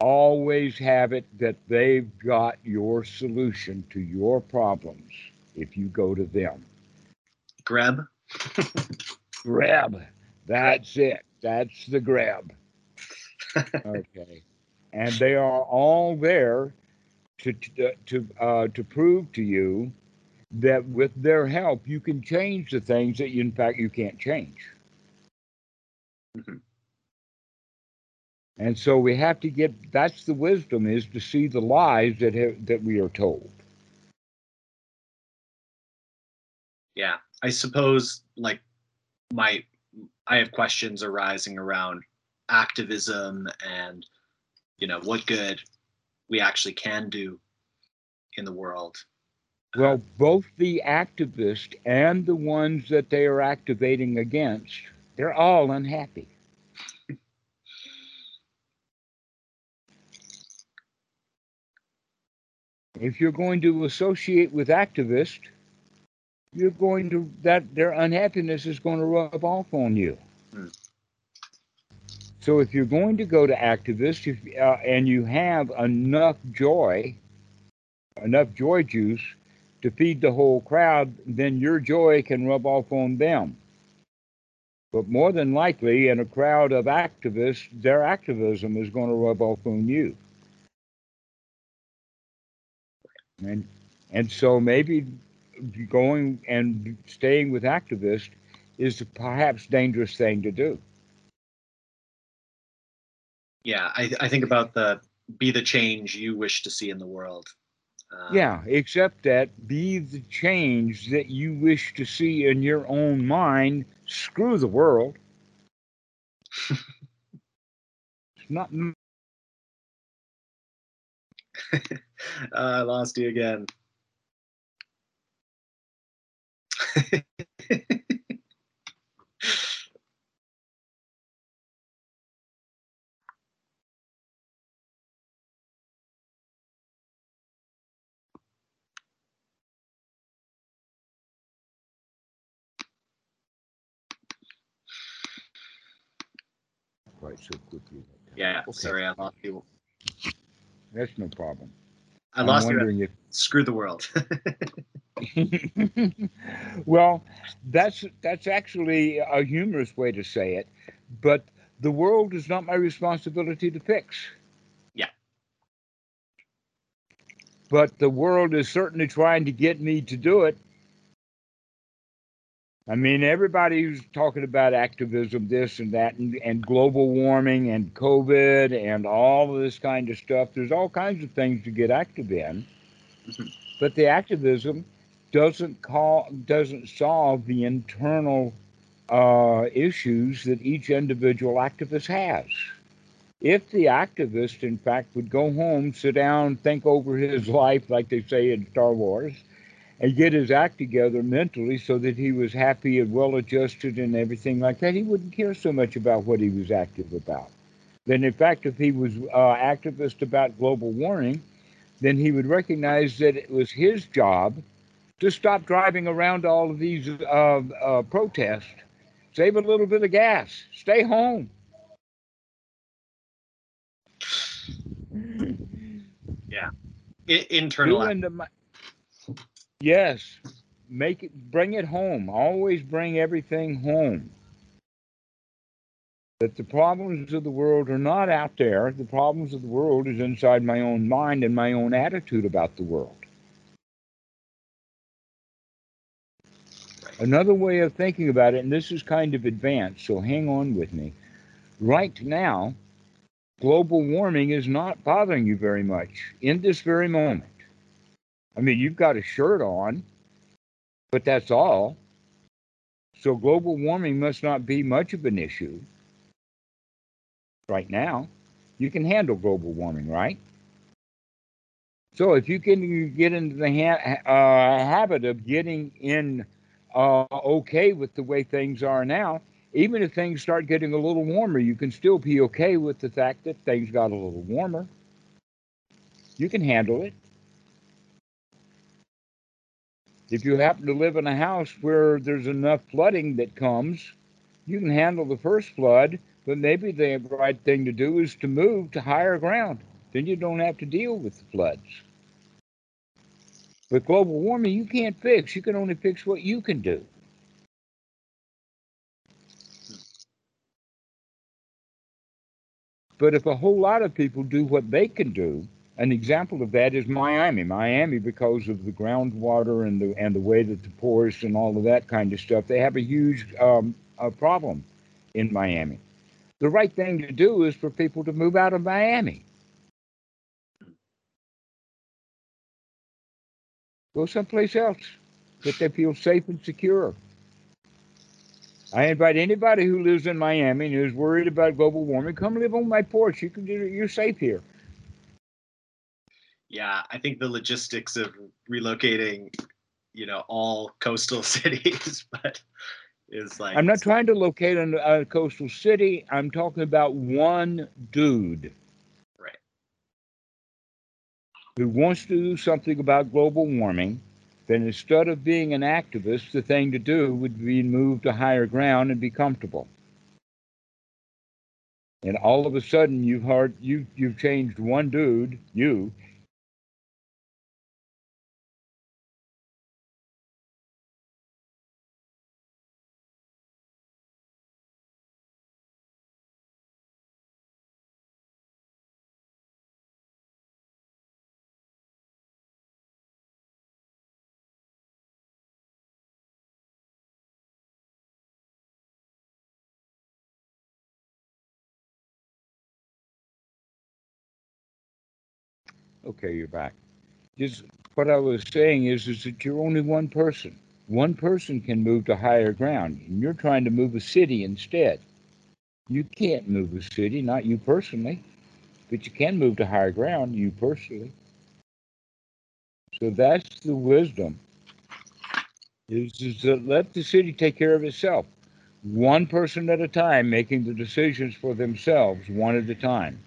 Always have it that they've got your solution to your problems if you go to them. Grab. That's it. That's the grab. Okay, and they are all there to prove to you that with their help you can change the things that in fact you can't change. Mm-hmm. And so we have to get. That's the wisdom, is to see the lies that we are told. Yeah, I suppose I have questions arising around activism and, what good we actually can do in the world. Well, both the activists and the ones that they are activating against, they're all unhappy. If you're going to associate with activists, their unhappiness is going to rub off on you. Mm. So if you're going to go to activists, and you have enough joy juice to feed the whole crowd, then your joy can rub off on them. But more than likely, in a crowd of activists, their activism is going to rub off on you. And so maybe going and staying with activists is a perhaps dangerous thing to do. Yeah, I think about be the change you wish to see in the world. Except that be the change that you wish to see in your own mind. Screw the world. It's not. I lost you again. Quite so quickly. Yeah, okay. Sorry, I lost you. That's no problem. I'm lost you. Screw the world. Well, that's actually a humorous way to say it, but the world is not my responsibility to fix. Yeah. But the world is certainly trying to get me to do it. I mean, everybody's talking about activism, this and that, and global warming and COVID and all of this kind of stuff. There's all kinds of things to get active in, but the activism doesn't solve the internal issues that each individual activist has. If the activist, in fact, would go home, sit down, think over his life, like they say in Star Wars, and get his act together mentally so that he was happy and well-adjusted and everything like that, he wouldn't care so much about what he was active about. Then, in fact, if he was activist about global warming, then he would recognize that it was his job to stop driving around all of these protests. Save a little bit of gas. Stay home. Yeah. Internalize. Yes. Make it, bring it home. Always bring everything home. That the problems of the world are not out there. The problems of the world is inside my own mind and my own attitude about the world. Another way of thinking about it, and this is kind of advanced, so hang on with me. Right now, global warming is not bothering you very much in this very moment. I mean, you've got a shirt on, but that's all. So global warming must not be much of an issue. Right now, you can handle global warming, right? So if you can get into the habit of getting in okay with the way things are now, even if things start getting a little warmer, you can still be okay with the fact that things got a little warmer. You can handle it. If you happen to live in a house where there's enough flooding that comes, you can handle the first flood, but maybe the right thing to do is to move to higher ground. Then you don't have to deal with the floods. But global warming, you can't fix. You can only fix what you can do. But if a whole lot of people do what they can do, an example of that is Miami. Miami, because of the groundwater and the way that the pours and all of that kind of stuff, they have a huge problem in Miami. The right thing to do is for people to move out of Miami. Go someplace else that they feel safe and secure. I invite anybody who lives in Miami and is worried about global warming, come live on my porch. You can do it. You're safe here. Yeah, I think the logistics of relocating, all coastal cities, but is like... I'm not trying to locate a coastal city. I'm talking about one dude. Who wants to do something about global warming, then instead of being an activist, the thing to do would be move to higher ground and be comfortable. And all of a sudden, you've changed one dude, you. Okay, you're back. Just what I was saying is that you're only one person. One person can move to higher ground, and you're trying to move a city instead. You can't move a city, not you personally, but you can move to higher ground, you personally. So that's the wisdom, is to let the city take care of itself. One person at a time, making the decisions for themselves, one at a time.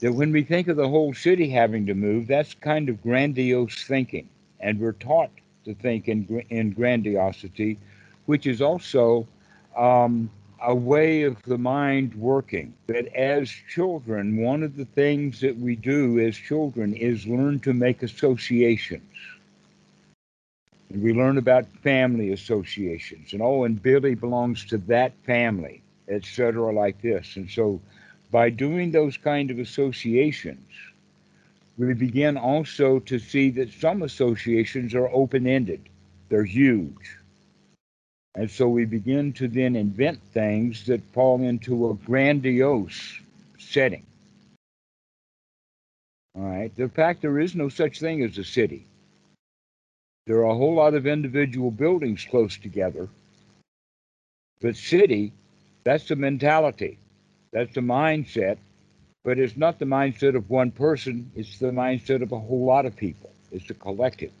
That when we think of the whole city having to move, that's kind of grandiose thinking. And we're taught to think in grandiosity, which is also a way of the mind working. That as children, one of the things that we do as children is learn to make associations. And we learn about family associations. And Billy belongs to that family, etc. like this. And so, by doing those kind of associations, we begin also to see that some associations are open-ended. They're huge. And so we begin to then invent things that fall into a grandiose setting. All right. The fact there is no such thing as a city. There are a whole lot of individual buildings close together. But city, that's the mentality. That's the mindset, but it's not the mindset of one person. It's the mindset of a whole lot of people. It's a collective.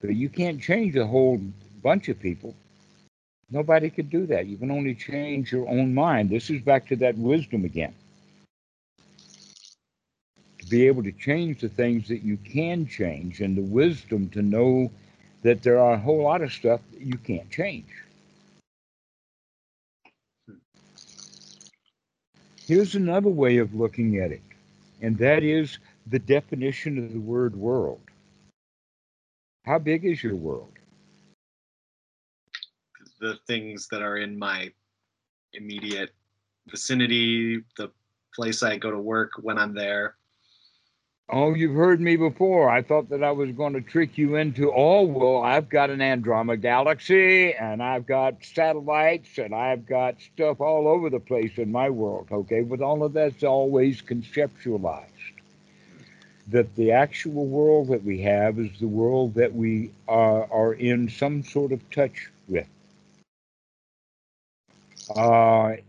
But you can't change a whole bunch of people. Nobody can do that. You can only change your own mind. This is back to that wisdom again. to be able to change the things that you can change, and the wisdom to know that there are a whole lot of stuff that you can't change. Here's another way of looking at it, and that is the definition of the word world. How big is your world? The things that are in my immediate vicinity, the place I go to work when I'm there. Oh, you've heard me before. I thought that I was going to trick you into, oh, well, I've got an Andromeda galaxy, and I've got satellites, and I've got stuff all over the place in my world, okay? But all of that's always conceptualized. That the actual world that we have is the world that we are in some sort of touch with.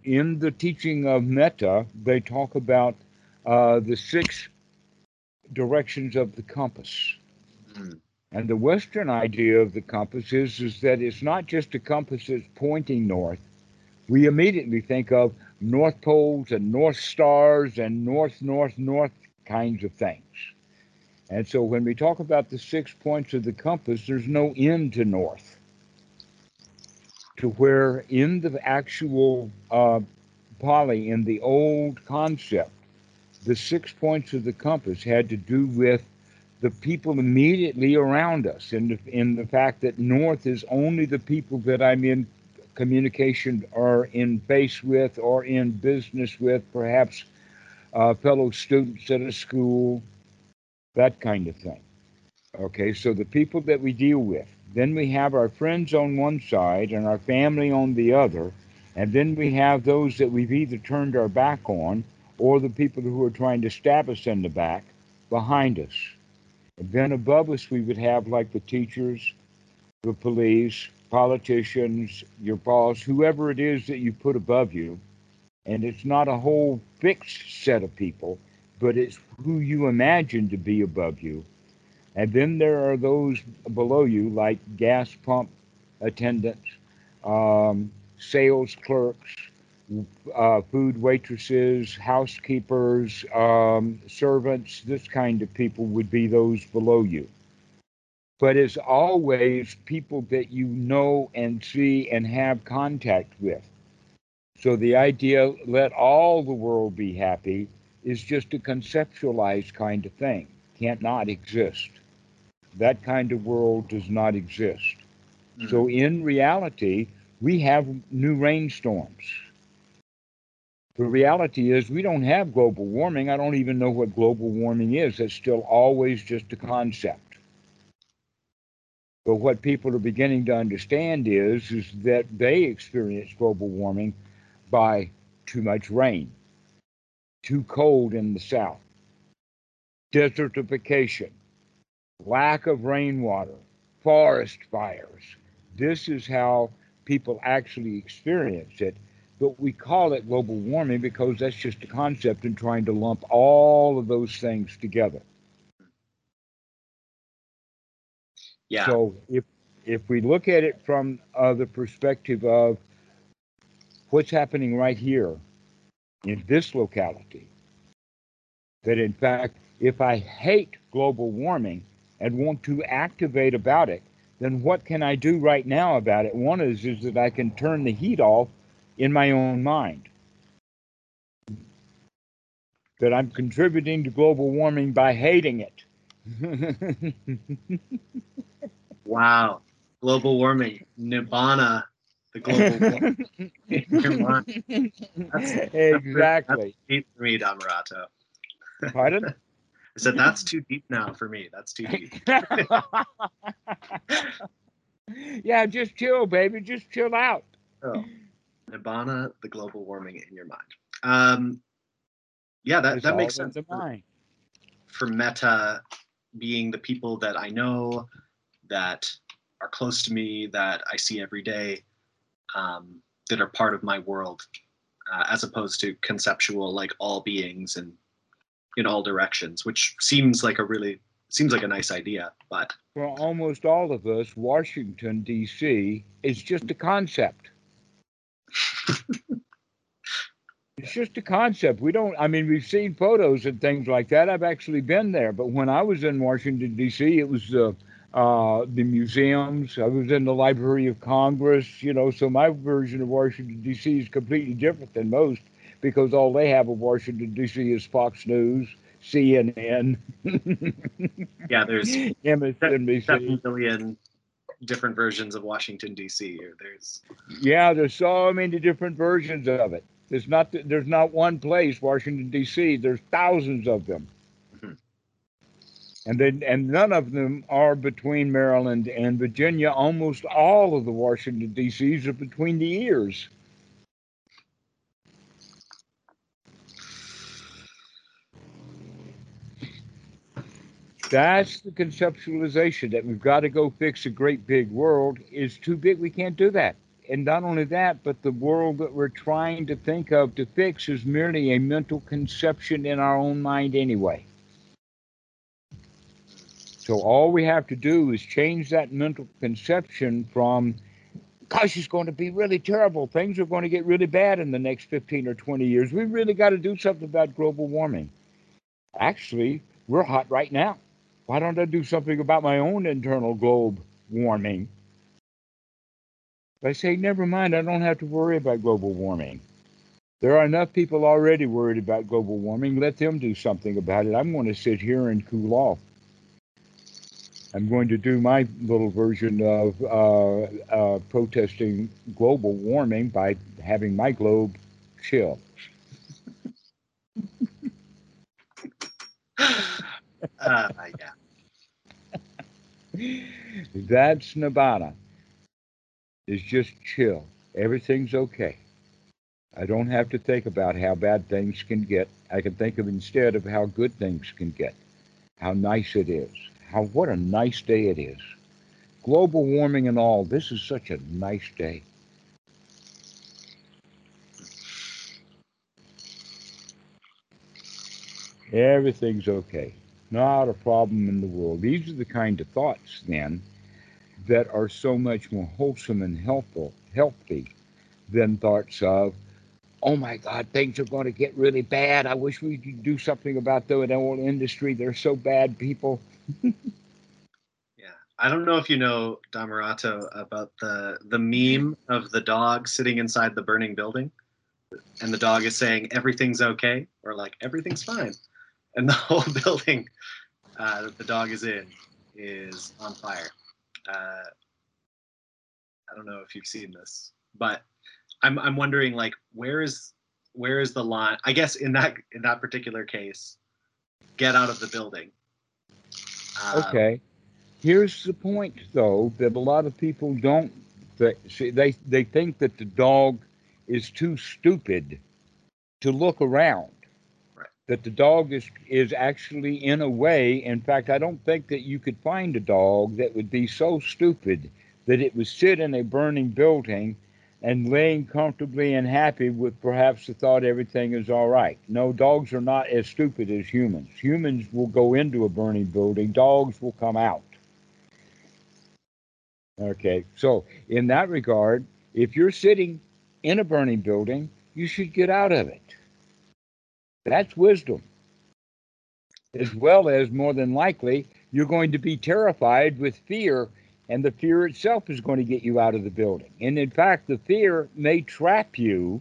In the teaching of Metta, they talk about the six directions of the compass. And the Western idea of the compass is that it's not just a compass that's pointing north. We immediately think of north poles and north stars and north, north, north kinds of things. And so when we talk about the 6 points of the compass, there's no end to north. To where in the actual Pali, in the old concept, the 6 points of the compass had to do with the people immediately around us, and in the fact that north is only the people that I'm in communication or in base with or in business with, perhaps fellow students at a school, that kind of thing. Okay, so the people that we deal with. Then we have our friends on one side and our family on the other, and then we have those that we've either turned our back on or the people who are trying to stab us in the back behind us. And then above us we would have like the teachers, the police, politicians, your boss, whoever it is that you put above you. And it's not a whole fixed set of people, but it's who you imagine to be above you. And then there are those below you, like gas pump attendants, sales clerks, food waitresses, housekeepers, servants, this kind of people would be those below you. But it's always people that you know and see and have contact with. So the idea, let all the world be happy, is just a conceptualized kind of thing. Can't not exist. That kind of world does not exist. So in reality, we have new rainstorms. The reality is we don't have global warming. I don't even know what global warming is. It's still always just a concept. But what people are beginning to understand is that they experience global warming by too much rain, too cold in the south, desertification, lack of rainwater, forest fires. This is how people actually experience it. But we call it global warming because that's just a concept in trying to lump all of those things together. Yeah. So if we look at it from the perspective of what's happening right here in this locality, that in fact, if I hate global warming and want to activate about it, then what can I do right now about it? One is that I can turn the heat off in my own mind. That I'm contributing to global warming by hating it. Wow. Global warming. Nibbana. The global warming. Exactly. That's deep for me, Dhammarato. Pardon? I said, that's too deep now for me. That's too deep. Yeah, just chill, baby. Just chill out. Oh. Nibbana, the global warming in your mind. Yeah, that makes sense. For Metta being the people that I know, that are close to me, that I see every day, that are part of my world, as opposed to conceptual, like all beings and in all directions, which seems like a nice idea, but for almost all of us, Washington, D.C. is just a concept. It's just a concept. We don't, I mean, we've seen photos and things like that. I've actually been there. But when I was in Washington, D.C., it was the museums. I was in the Library of Congress, you know, so my version of Washington, D.C. is completely different than most, because all they have of Washington, D.C. is Fox News, CNN. Yeah, there's MSNBC. 7 million different versions of Washington, D.C. Yeah, there's so many different versions of it. There's not one place, Washington, D.C. There's thousands of them. And none of them are between Maryland and Virginia. Almost all of the Washington, D.C.s are between the ears. That's the conceptualization that we've got to go fix. A great big world is too big. We can't do that. And not only that, but the world that we're trying to think of to fix is merely a mental conception in our own mind anyway. So all we have to do is change that mental conception from, gosh, it's going to be really terrible. Things are going to get really bad in the next 15 or 20 years. We really got to do something about global warming. Actually, we're hot right now. Why don't I do something about my own internal globe warming? I say, never mind, I don't have to worry about global warming. There are enough people already worried about global warming. Let them do something about it. I'm going to sit here and cool off. I'm going to do my little version of protesting global warming by having my globe chill. Yeah. That's Nibbana. It's just chill. Everything's okay. I don't have to think about how bad things can get. I can think of instead of how good things can get, how nice it is, what a nice day it is. Global warming and all, this is such a nice day. Everything's okay. Not a problem in the world. These are the kind of thoughts then that are so much more wholesome and healthy than thoughts of, oh my God, things are going to get really bad. I wish we could do something about the whole industry. They're so bad, people. Yeah. I don't know if you know, Dhammarato, about the meme of the dog sitting inside the burning building. And the dog is saying, everything's okay, or like, everything's fine. And the whole building that the dog is in is on fire. I don't know if you've seen this, but I'm wondering, like, where is the line? I guess in that particular case, get out of the building. Okay, here's the point though, that a lot of people don't see. They think that the dog is too stupid to look around. Right. That the dog is actually, in a way, in fact, I don't think that you could find a dog that would be so stupid that it would sit in a burning building and laying comfortably and happy with perhaps the thought everything is all right. No, dogs are not as stupid as humans. Humans will go into a burning building. Dogs will come out. Okay, so in that regard, if you're sitting in a burning building, you should get out of it. That's wisdom. As well as, more than likely, you're going to be terrified with fear, and the fear itself is going to get you out of the building. And in fact, the fear may trap you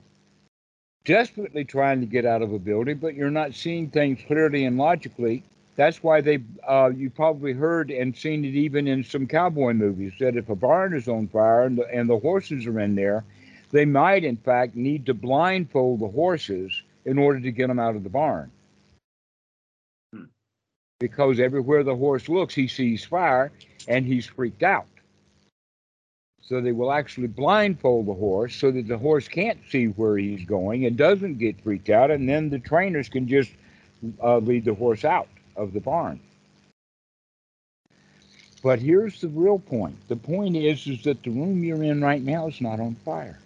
desperately trying to get out of a building, but you're not seeing things clearly and logically. That's why you probably heard and seen it even in some cowboy movies, that if a barn is on fire and the horses are in there, they might, in fact, need to blindfold the horses in order to get them out of the barn. Because everywhere the horse looks, he sees fire, and he's freaked out. So they will actually blindfold the horse so that the horse can't see where he's going and doesn't get freaked out, and then the trainers can just lead the horse out of the barn. But here's the real point. The point is that the room you're in right now is not on fire.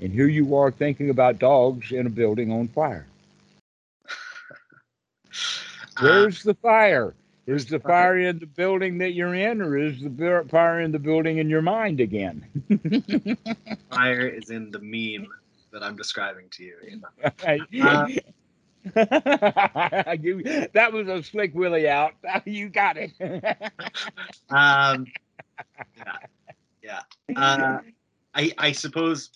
And here you are thinking about dogs in a building on fire. Where's the fire? Is the fire in the building that you're in, or is the fire in the building in your mind again? Fire is in the meme that I'm describing to you. That was a slick Willy out. You got it. I suppose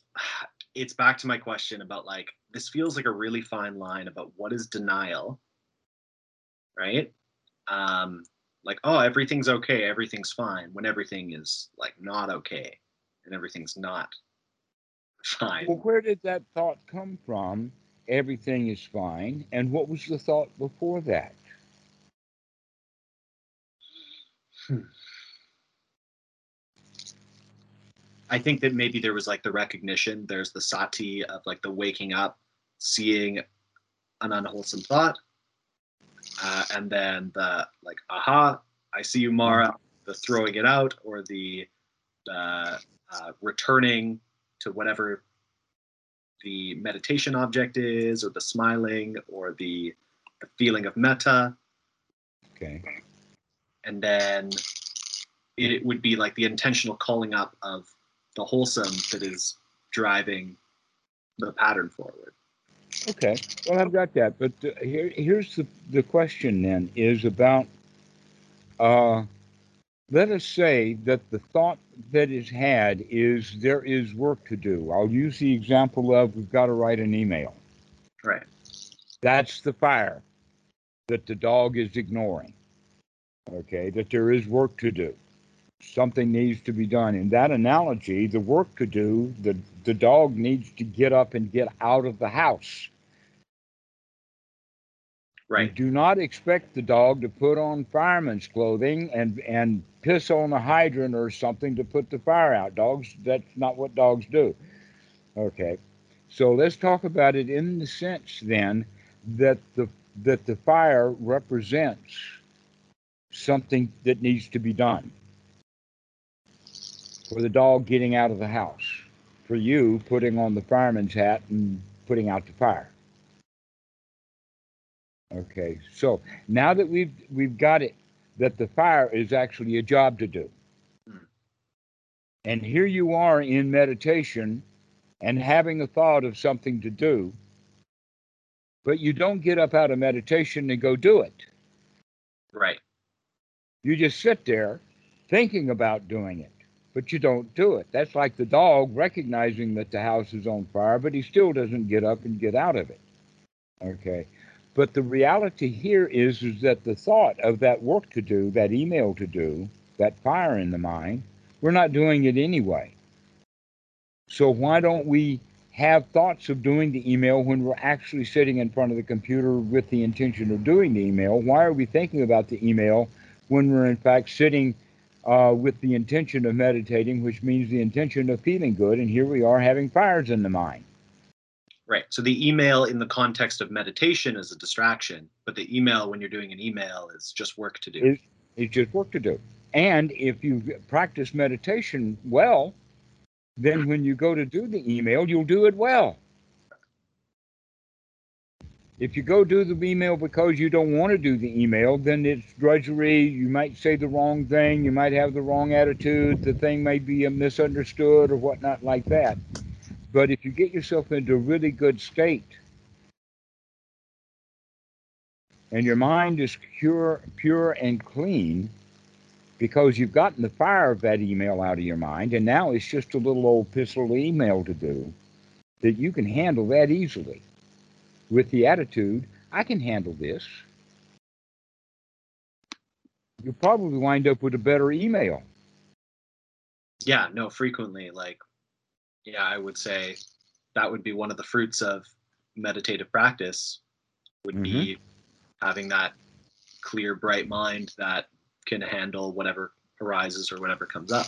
it's back to my question about, like, this feels like a really fine line about what is denial, right? Like, oh, everything's okay, everything's fine, when everything is, like, not okay and everything's not fine. Well, where did that thought come from? Everything is fine. And what was the thought before that? I think that maybe there was, like, the recognition. There's the sati of, like, the waking up, seeing an unwholesome thought. And then the, like, aha, I see you, Mara, the throwing it out, or the returning to whatever the meditation object is, or the smiling, or the feeling of metta. Okay. And then it would be like the intentional calling up of the wholesome that is driving the pattern forward. Okay, well, I've got that, but here's the question then, is about, let us say that the thought that is had is there is work to do. I'll use the example of we've got to write an email. Right. That's the fire that the dog is ignoring, okay, that there is work to do. Something needs to be done. In that analogy, the work to do, the dog needs to get up and get out of the house. Right. You do not expect the dog to put on fireman's clothing and piss on a hydrant or something to put the fire out. Dogs, that's not what dogs do. Okay. So let's talk about it in the sense then that the fire represents something that needs to be done. For the dog getting out of the house. For you putting on the fireman's hat and putting out the fire. Okay, so now that we've got it, that the fire is actually a job to do. And here you are in meditation and having a thought of something to do, but you don't get up out of meditation and go do it. Right. You just sit there thinking about doing it. But you don't do it. That's like the dog recognizing that the house is on fire, but he still doesn't get up and get out of it. Okay. But the reality here is that the thought of that work to do, that email to do, that fire in the mind, we're not doing it anyway. So why don't we have thoughts of doing the email when we're actually sitting in front of the computer with the intention of doing the email? Why are we thinking about the email when we're in fact sitting with the intention of meditating, which means the intention of feeling good, and here we are having fires in the mind. Right. So the email in the context of meditation is a distraction, but the email when you're doing an email is just work to do. It's just work to do. And if you practice meditation well, then when you go to do the email, you'll do it well. If you go do the email because you don't want to do the email, then it's drudgery. You might say the wrong thing. You might have the wrong attitude. The thing may be misunderstood or whatnot like that. But if you get yourself into a really good state and your mind is pure and clean because you've gotten the fire of that email out of your mind, and now it's just a little old pistol email to do, that you can handle that easily. With the attitude, I can handle this. You'll probably wind up with a better email. Yeah, no, frequently, like, yeah, I would say that would be one of the fruits of meditative practice, would be having that clear, bright mind that can handle whatever arises or whatever comes up.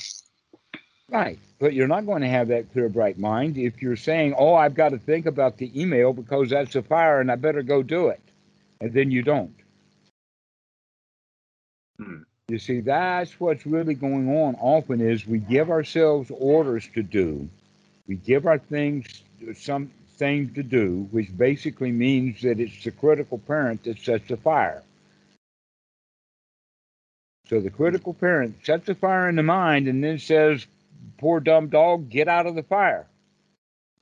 Right, but you're not going to have that clear, bright mind if you're saying, oh, I've got to think about the email because that's a fire and I better go do it. And then you don't. You see, that's what's really going on often is we give ourselves orders to do. We give our things, some things to do, which basically means that it's the critical parent that sets the fire. So the critical parent sets the fire in the mind and then says, poor dumb dog, get out of the fire.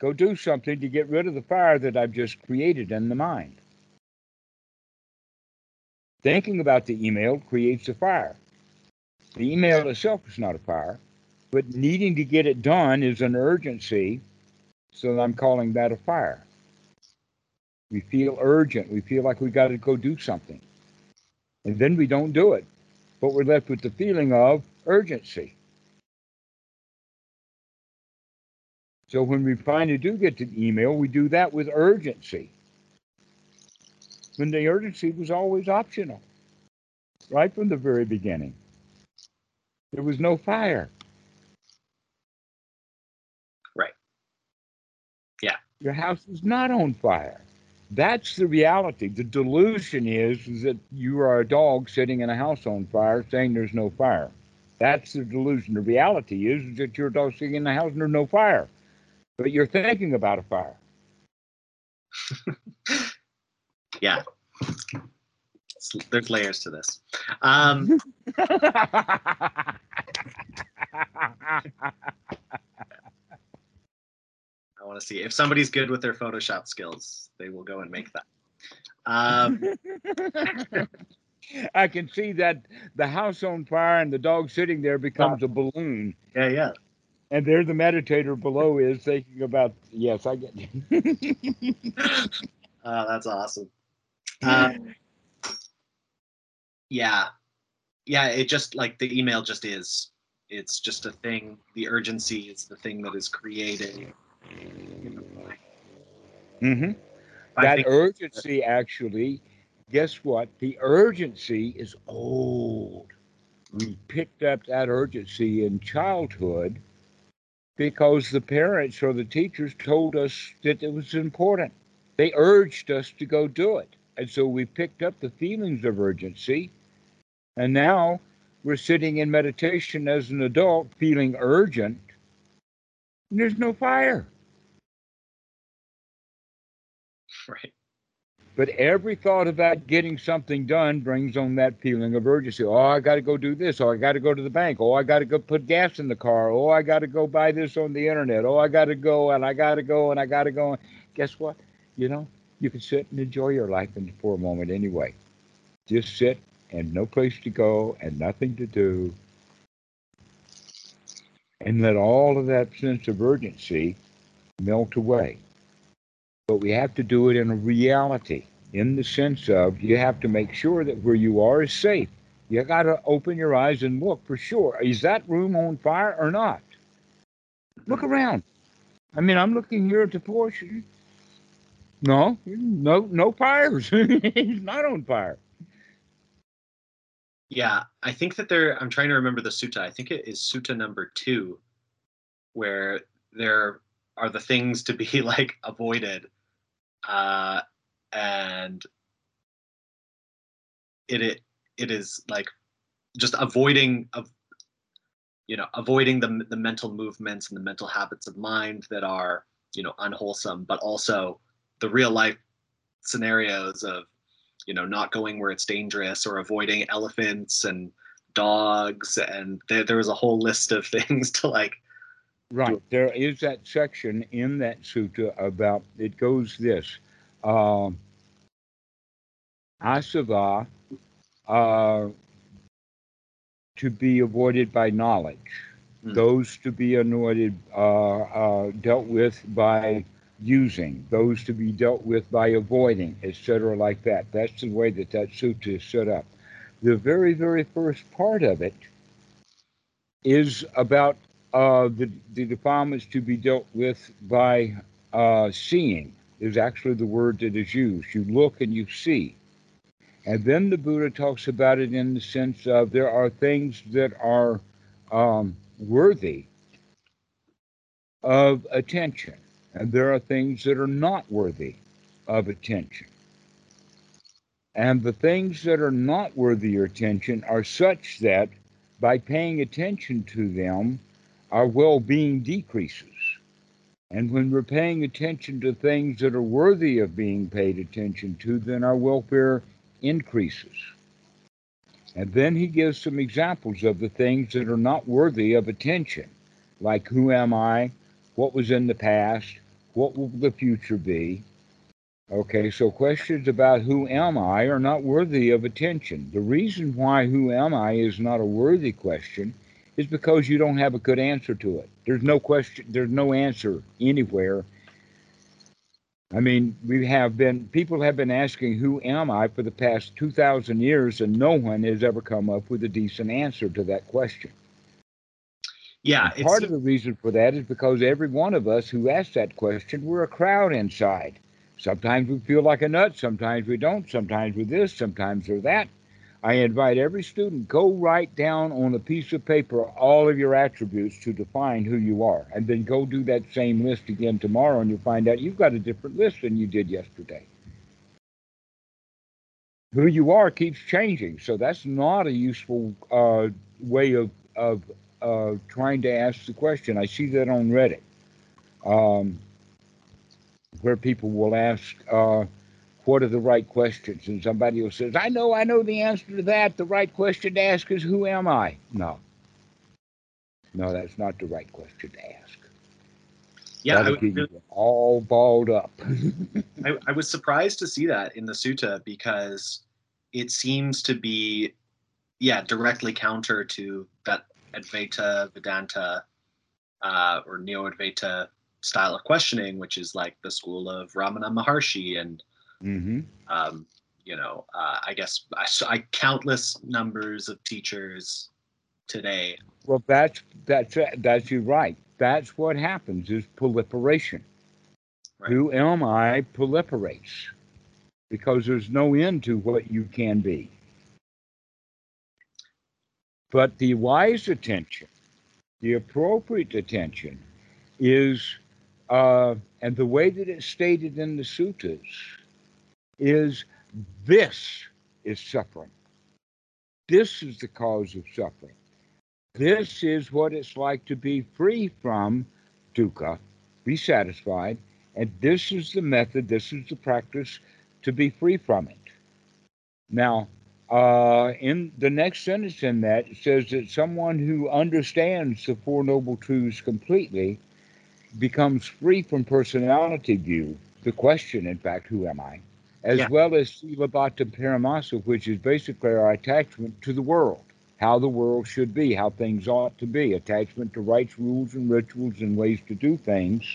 Go do something to get rid of the fire that I've just created in the mind. Thinking about the email creates a fire. The email itself is not a fire, but needing to get it done is an urgency, so I'm calling that a fire. We feel urgent. We feel like we got to go do something. And then we don't do it, but we're left with the feeling of urgency. So when we finally do get to the email, we do that with urgency, when the urgency was always optional, right from the very beginning. There was no fire. Right. Yeah. Your house is not on fire. That's the reality. The delusion is that you are a dog sitting in a house on fire saying there's no fire. That's the delusion. The reality is that you're a dog sitting in a house and there's no fire. But you're thinking about a fire. Yeah. There's layers to this. I want to see if somebody's good with their Photoshop skills, they will go and make that. I can see that the house on fire and the dog sitting there becomes a balloon. Yeah, yeah. And there the meditator below is thinking about, yes, I get you. That's awesome. Yeah, it just, like, the email just is. It's just a thing. The urgency is the thing that is created. Mm-hmm. That urgency, actually, guess what? The urgency is old. We picked up that urgency in childhood because the parents or the teachers told us that it was important. They urged us to go do it. And so we picked up the feelings of urgency. And now we're sitting in meditation as an adult feeling urgent. And there's no fire. Right. But every thought about getting something done brings on that feeling of urgency. Oh, I got to go do this. Oh, I got to go to the bank. Oh, I got to go put gas in the car. Oh, I got to go buy this on the internet. Oh, I got to go and I got to go and I got to go. Guess what? You know, you can sit and enjoy your life for a moment anyway. Just sit and no place to go and nothing to do. And let all of that sense of urgency melt away. But we have to do it in a reality, in the sense of you have to make sure that where you are is safe. You got to open your eyes and look for sure. Is that room on fire or not? Look around. I mean, I'm looking here at the porch. No fires. It's not on fire. Yeah, I think that I'm trying to remember the sutta. I think it is sutta number 2, where there are the things to be, like, avoided. And it is, like, just avoiding avoiding the mental movements and the mental habits of mind that are, you know, unwholesome, but also the real life scenarios of, you know, not going where it's dangerous or avoiding elephants and dogs. And there was a whole list of things to, like. Right. There is that section in that sutta about, it goes this, asava, to be avoided by knowledge, those to be avoided, dealt with by using, those to be dealt with by avoiding, etc. like that. That's the way that sutta is set up. The very, very first part of it is about the defilements to be dealt with by seeing is actually the word that is used. You look and you see. And then the Buddha talks about it in the sense of there are things that are worthy of attention, and there are things that are not worthy of attention. And the things that are not worthy of attention are such that by paying attention to them, our well-being decreases. And when we're paying attention to things that are worthy of being paid attention to, then our welfare increases. And then he gives some examples of the things that are not worthy of attention, like who am I, what was in the past, What will the future be? Okay, so questions about who am I are not worthy of attention. The reason why who am I is not a worthy question is because you don't have a good answer to it. There's no question, there's no answer anywhere. I mean, people have been asking who am I for the past 2,000 years, and no one has ever come up with a decent answer to that question. Yeah. Part of the reason for that is because every one of us who asks that question, we're a crowd inside. Sometimes we feel like a nut, sometimes we don't, sometimes we're this, sometimes we're that. I invite every student, go write down on a piece of paper all of your attributes to define who you are, and then go do that same list again tomorrow, and you'll find out you've got a different list than you did yesterday. Who you are keeps changing, so that's not a useful way of trying to ask the question. I see that on Reddit. Where people will ask, what are the right questions? And somebody else says, I know the answer to that. The right question to ask is, who am I? No, that's not the right question to ask. Yeah, I would really, all balled up. I was surprised to see that in the sutta because it seems to be, directly counter to that Advaita, Vedanta, or Neo-Advaita style of questioning, which is like the school of Ramana Maharshi and, I guess I countless numbers of teachers today. Well, that's you're right. That's what happens is proliferation. Right. Who am I proliferates because there's no end to what you can be. But the wise attention, the appropriate attention is and the way that it's stated in the suttas is this is suffering. This is the cause of suffering. This is what it's like to be free from dukkha, be satisfied, and this is the method, this is the practice to be free from it. Now, in the next sentence in that, it says that someone who understands the Four Noble Truths completely becomes free from personality view, the question, in fact, who am I, as well as Silabhatta Paramasa, which is basically our attachment to the world, how the world should be, how things ought to be, attachment to rites, rules, and rituals, and ways to do things.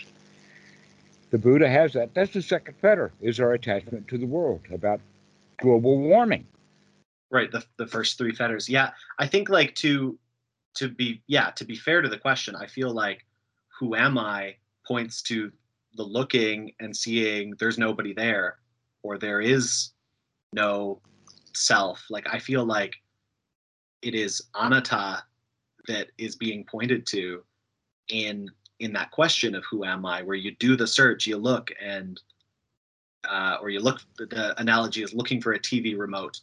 The Buddha has that. That's the second fetter, is our attachment to the world, about global warming. Right, the first three fetters. Yeah, I think, like, to be fair to the question, I feel like who am I points to the looking and seeing there's nobody there, or there is no self. Like, I feel like it is anatta that is being pointed to in that question of who am I, where you do the search, you look and, the analogy is looking for a TV remote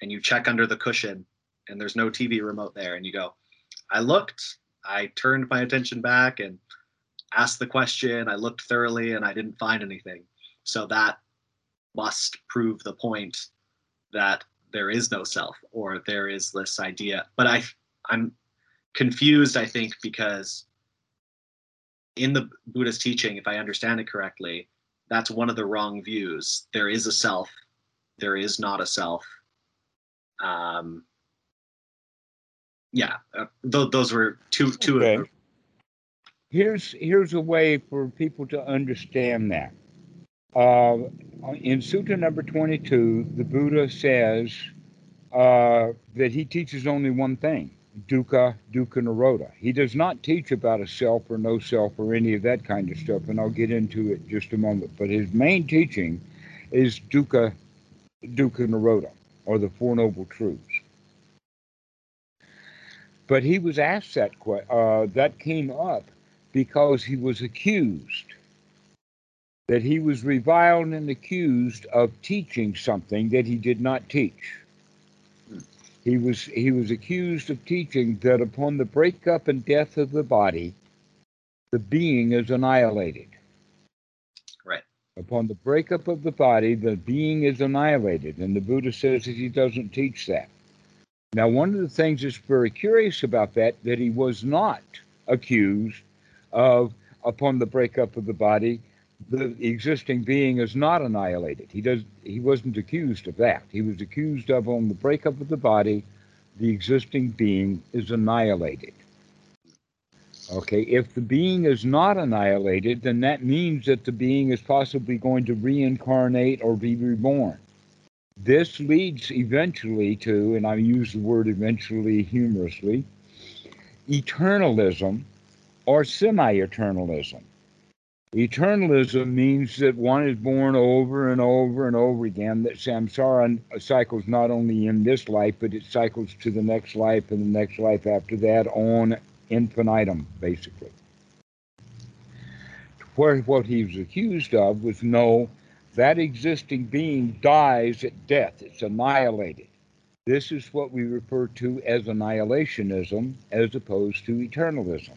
and you check under the cushion and there's no TV remote there. And you go, I looked, I turned my attention back and asked the question. I looked thoroughly and I didn't find anything. So that must prove the point that there is no self or there is this idea. But I'm confused, I think, because in the Buddhist teaching, if I understand it correctly, that's one of the wrong views. There is a self. There is not a self. Those were two okay. Of them. Here's a way for people to understand that. In Sutta number 22, the Buddha says that he teaches only one thing, dukkha naroda. He does not teach about a self or no self or any of that kind of stuff, and I'll get into it in just a moment. But his main teaching is dukkha naroda, or the Four Noble Truths. But he was asked that question, that came up because he was accused, that he was reviled and accused of teaching something that he did not teach. He was accused of teaching that upon the breakup and death of the body, the being is annihilated. Right. Upon the breakup of the body, the being is annihilated, and the Buddha says that he doesn't teach that. Now, one of the things that's very curious about that he was not accused of upon the breakup of the body, the existing being is not annihilated. He wasn't accused of that. He was accused of, on the breakup of the body, the existing being is annihilated. Okay, if the being is not annihilated, then that means that the being is possibly going to reincarnate or be reborn. This leads eventually to, and I use the word eventually humorously, eternalism or semi-eternalism. Eternalism means that one is born over and over and over again, that samsara cycles not only in this life, but it cycles to the next life and the next life after that on infinitum, basically. Where what he was accused of was, no, that existing being dies at death. It's annihilated. This is what we refer to as annihilationism as opposed to eternalism.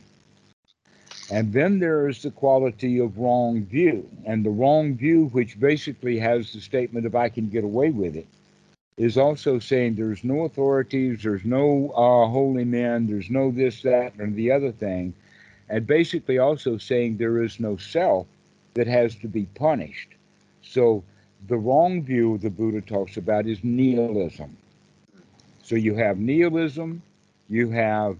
And then there is the quality of wrong view. And the wrong view, which basically has the statement of I can get away with it, is also saying there's no authorities, there's no holy men, there's no this, that, and the other thing. And basically also saying there is no self that has to be punished. So the wrong view the Buddha talks about is nihilism. So you have nihilism, you have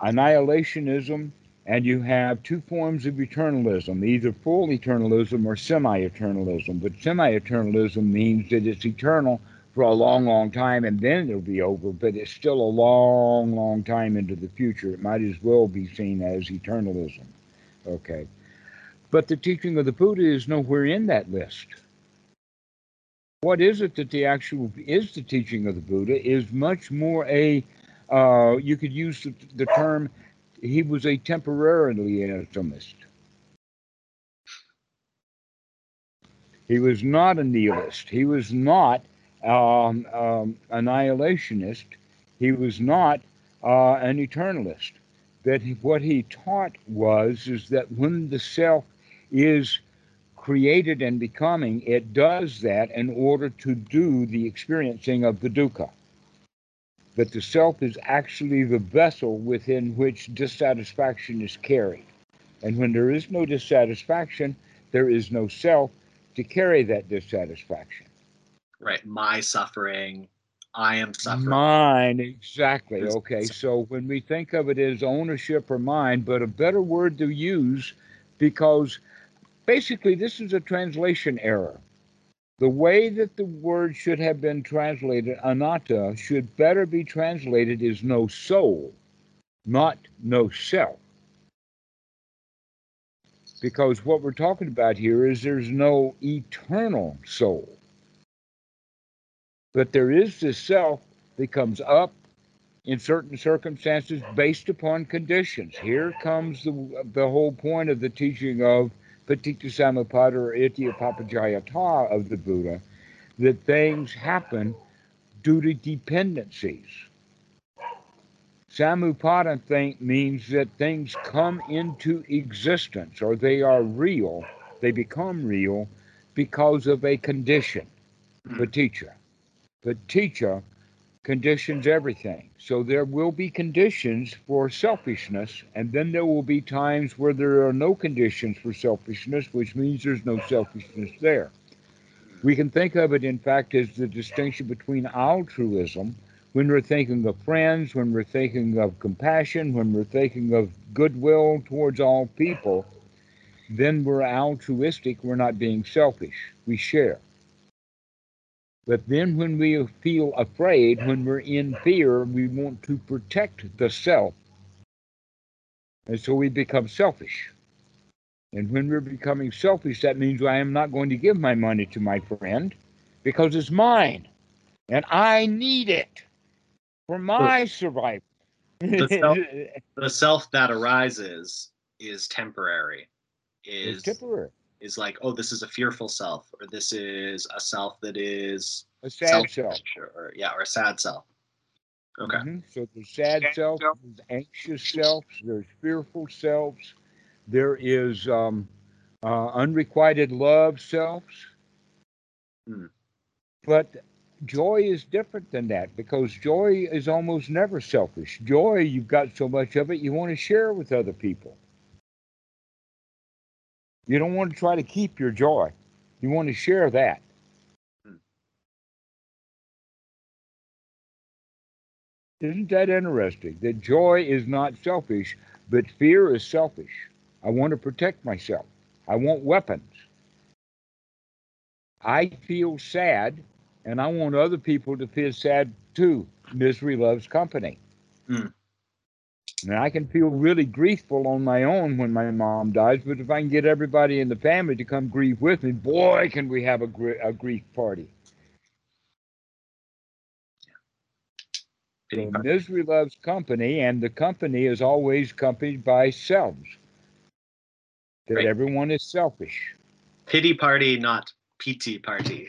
annihilationism, and you have two forms of eternalism, either full eternalism or semi-eternalism. But semi-eternalism means that it's eternal for a long, long time, and then it'll be over, but it's still a long, long time into the future. It might as well be seen as eternalism. Okay. But the teaching of the Buddha is nowhere in that list. What is it that the actual is the teaching of the Buddha is much more a you could use the term, he was a temporarily atomist. He was not a nihilist. He was not annihilationist. He was not an eternalist. That what he taught was is that when the self is created and becoming, it does that in order to do the experiencing of the dukkha. But the self is actually the vessel within which dissatisfaction is carried. And when there is no dissatisfaction, there is no self to carry that dissatisfaction. Right. My suffering. I am suffering. Mine. Exactly. Okay. So when we think of it as ownership or mine, but a better word to use, because basically this is a translation error. The way that the word should have been translated, anatta, should better be translated as no soul, not no self. Because what we're talking about here is there's no eternal soul. But there is this self that comes up in certain circumstances based upon conditions. Here comes the whole point of the teaching of Paticca Samuppada or Ittyapapajayata of the Buddha, that things happen due to dependencies. Samuppada means that things come into existence, or they are real, they become real because of a condition. Paticca. Paticca conditions everything. So there will be conditions for selfishness, and then there will be times where there are no conditions for selfishness, which means there's no selfishness there. We can think of it, in fact, as the distinction between altruism, when we're thinking of friends, when we're thinking of compassion, when we're thinking of goodwill towards all people, then we're altruistic, we're not being selfish, we share. But then when we feel afraid, when we're in fear, we want to protect the self. And so we become selfish. And when we're becoming selfish, that means I am not going to give my money to my friend because it's mine. And I need it for my survival. The self that arises is temporary. It's temporary. Is like, oh, this is a fearful self, or this is a self that is a sad self, or yeah, or a sad self. Okay. Mm-hmm. So the sad self, there's anxious selves, there's fearful selves, there is unrequited love selves. Mm. But joy is different than that, because joy is almost never selfish. Joy, you've got so much of it, you want to share with other people. You don't want to try to keep your joy. You want to share that. Isn't that interesting? That joy is not selfish, but fear is selfish. I want to protect myself. I want weapons. I feel sad, and I want other people to feel sad too. Misery loves company. Mm. And I can feel really griefful on my own when my mom dies, but if I can get everybody in the family to come grieve with me, boy, can we have a grief party. So misery loves company, and the company is always accompanied by selves. That right. Everyone is selfish. Pity party, not pity party.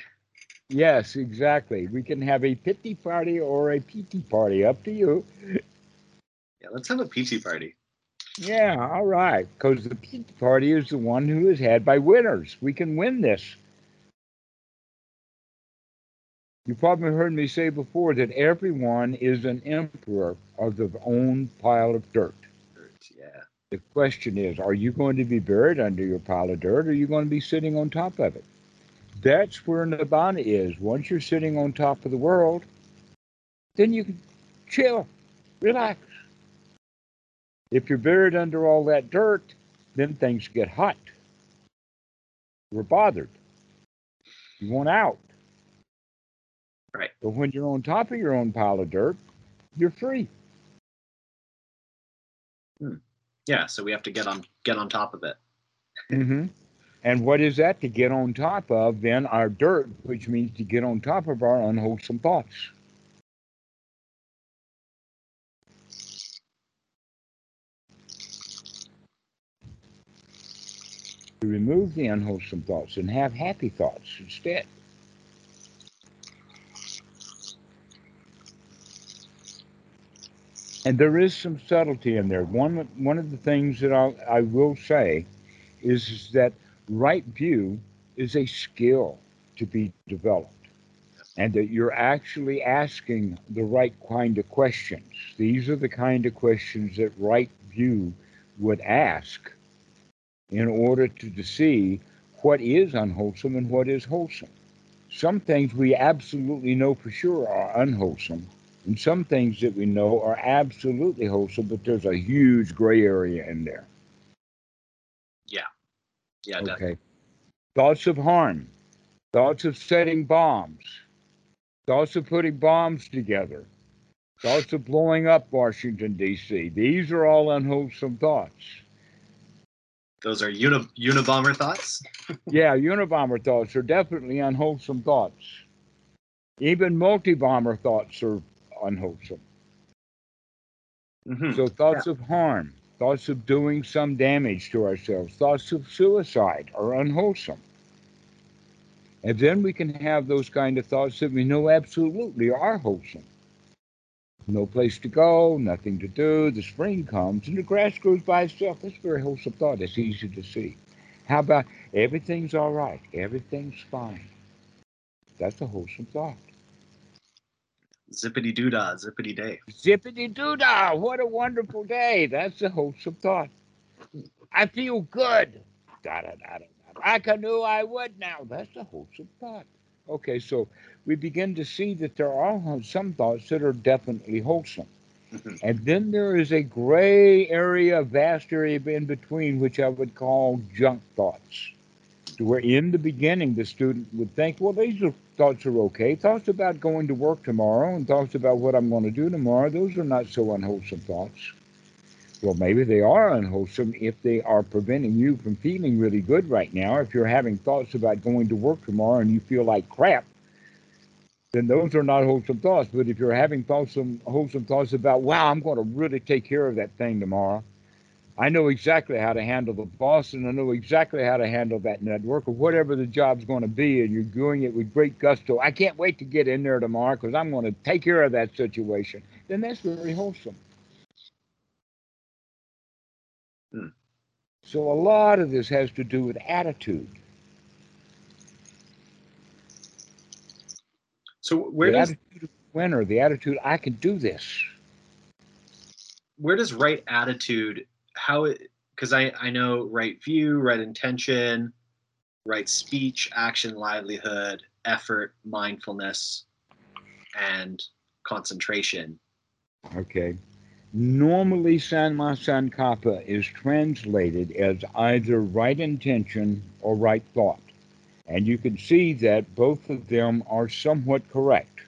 Yes, exactly. We can have a pity party or a pity party, up to you. Yeah, let's have a pity party. Yeah, all right. Because the pity party is the one who is had by winners. We can win this. You probably heard me say before that everyone is an emperor of their own pile of dirt. Yeah. The question is, are you going to be buried under your pile of dirt, or are you going to be sitting on top of it? That's where Nibbana is. Once you're sitting on top of the world, then you can chill, relax. If you're buried under all that dirt, then things get hot. We're bothered. You want out. Right. But when you're on top of your own pile of dirt, you're free. Hmm. Yeah, so we have to get on top of it. Mm-hmm. And what is that to get on top of? Then our dirt, which means to get on top of our unwholesome thoughts. To remove the unwholesome thoughts and have happy thoughts instead. And there is some subtlety in there. One of the things that I will say is that right view is a skill to be developed, and that you're actually asking the right kind of questions. These are the kind of questions that right view would ask in order to see what is unwholesome and what is wholesome. Some things we absolutely know for sure are unwholesome. And some things that we know are absolutely wholesome, but there's a huge gray area in there. Yeah. Yeah. Okay. Definitely. Thoughts of harm. Thoughts of setting bombs. Thoughts of putting bombs together. Thoughts of blowing up Washington, D.C. These are all unwholesome thoughts. Those are Unabomber thoughts? Yeah, Unabomber thoughts are definitely unwholesome thoughts. Even multi-bomber thoughts are unwholesome. Mm-hmm. So thoughts of harm, thoughts of doing some damage to ourselves, thoughts of suicide are unwholesome. And then we can have those kind of thoughts that we know absolutely are wholesome. No place to go, nothing to do, the spring comes and the grass grows by itself. That's a very wholesome thought. It's easy to see. How about everything's all right, everything's fine. That's a wholesome thought. Zippity doo-dah, zippity day. Zippity doo-dah, what a wonderful day. That's a wholesome thought. I feel good. Da, da, da, da. I knew I would now. That's a wholesome thought. Okay, so we begin to see that there are some thoughts that are definitely wholesome. Mm-hmm. And then there is a gray area, vast area in between, which I would call junk thoughts. To where in the beginning the student would think, well, these thoughts are okay. Thoughts about going to work tomorrow and thoughts about what I'm going to do tomorrow, those are not so unwholesome thoughts. Well, maybe they are unwholesome if they are preventing you from feeling really good right now. If you're having thoughts about going to work tomorrow and you feel like crap, then those are not wholesome thoughts. But if you're having wholesome thoughts about, wow, I'm going to really take care of that thing tomorrow. I know exactly how to handle the boss, and I know exactly how to handle that network, or whatever the job's going to be, and you're doing it with great gusto. I can't wait to get in there tomorrow because I'm going to take care of that situation. Then that's very wholesome. Hmm. So a lot of this has to do with attitude. So where the attitude of the winner, the attitude, I can do this. Where does right attitude... How because I know right view, right intention, right speech, action, livelihood, effort, mindfulness, and concentration. Okay. Normally, Sanma Sankappa is translated as either right intention or right thought. And you can see that both of them are somewhat correct,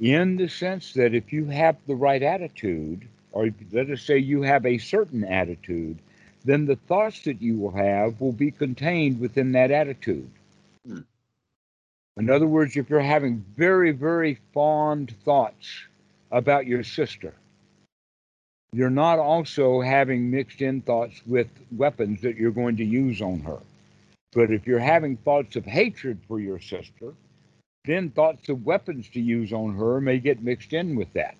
in the sense that if you have the right attitude, or let us say you have a certain attitude, then the thoughts that you will have will be contained within that attitude. In other words, if you're having very, very fond thoughts about your sister, you're not also having mixed in thoughts with weapons that you're going to use on her. But if you're having thoughts of hatred for your sister, then thoughts of weapons to use on her may get mixed in with that.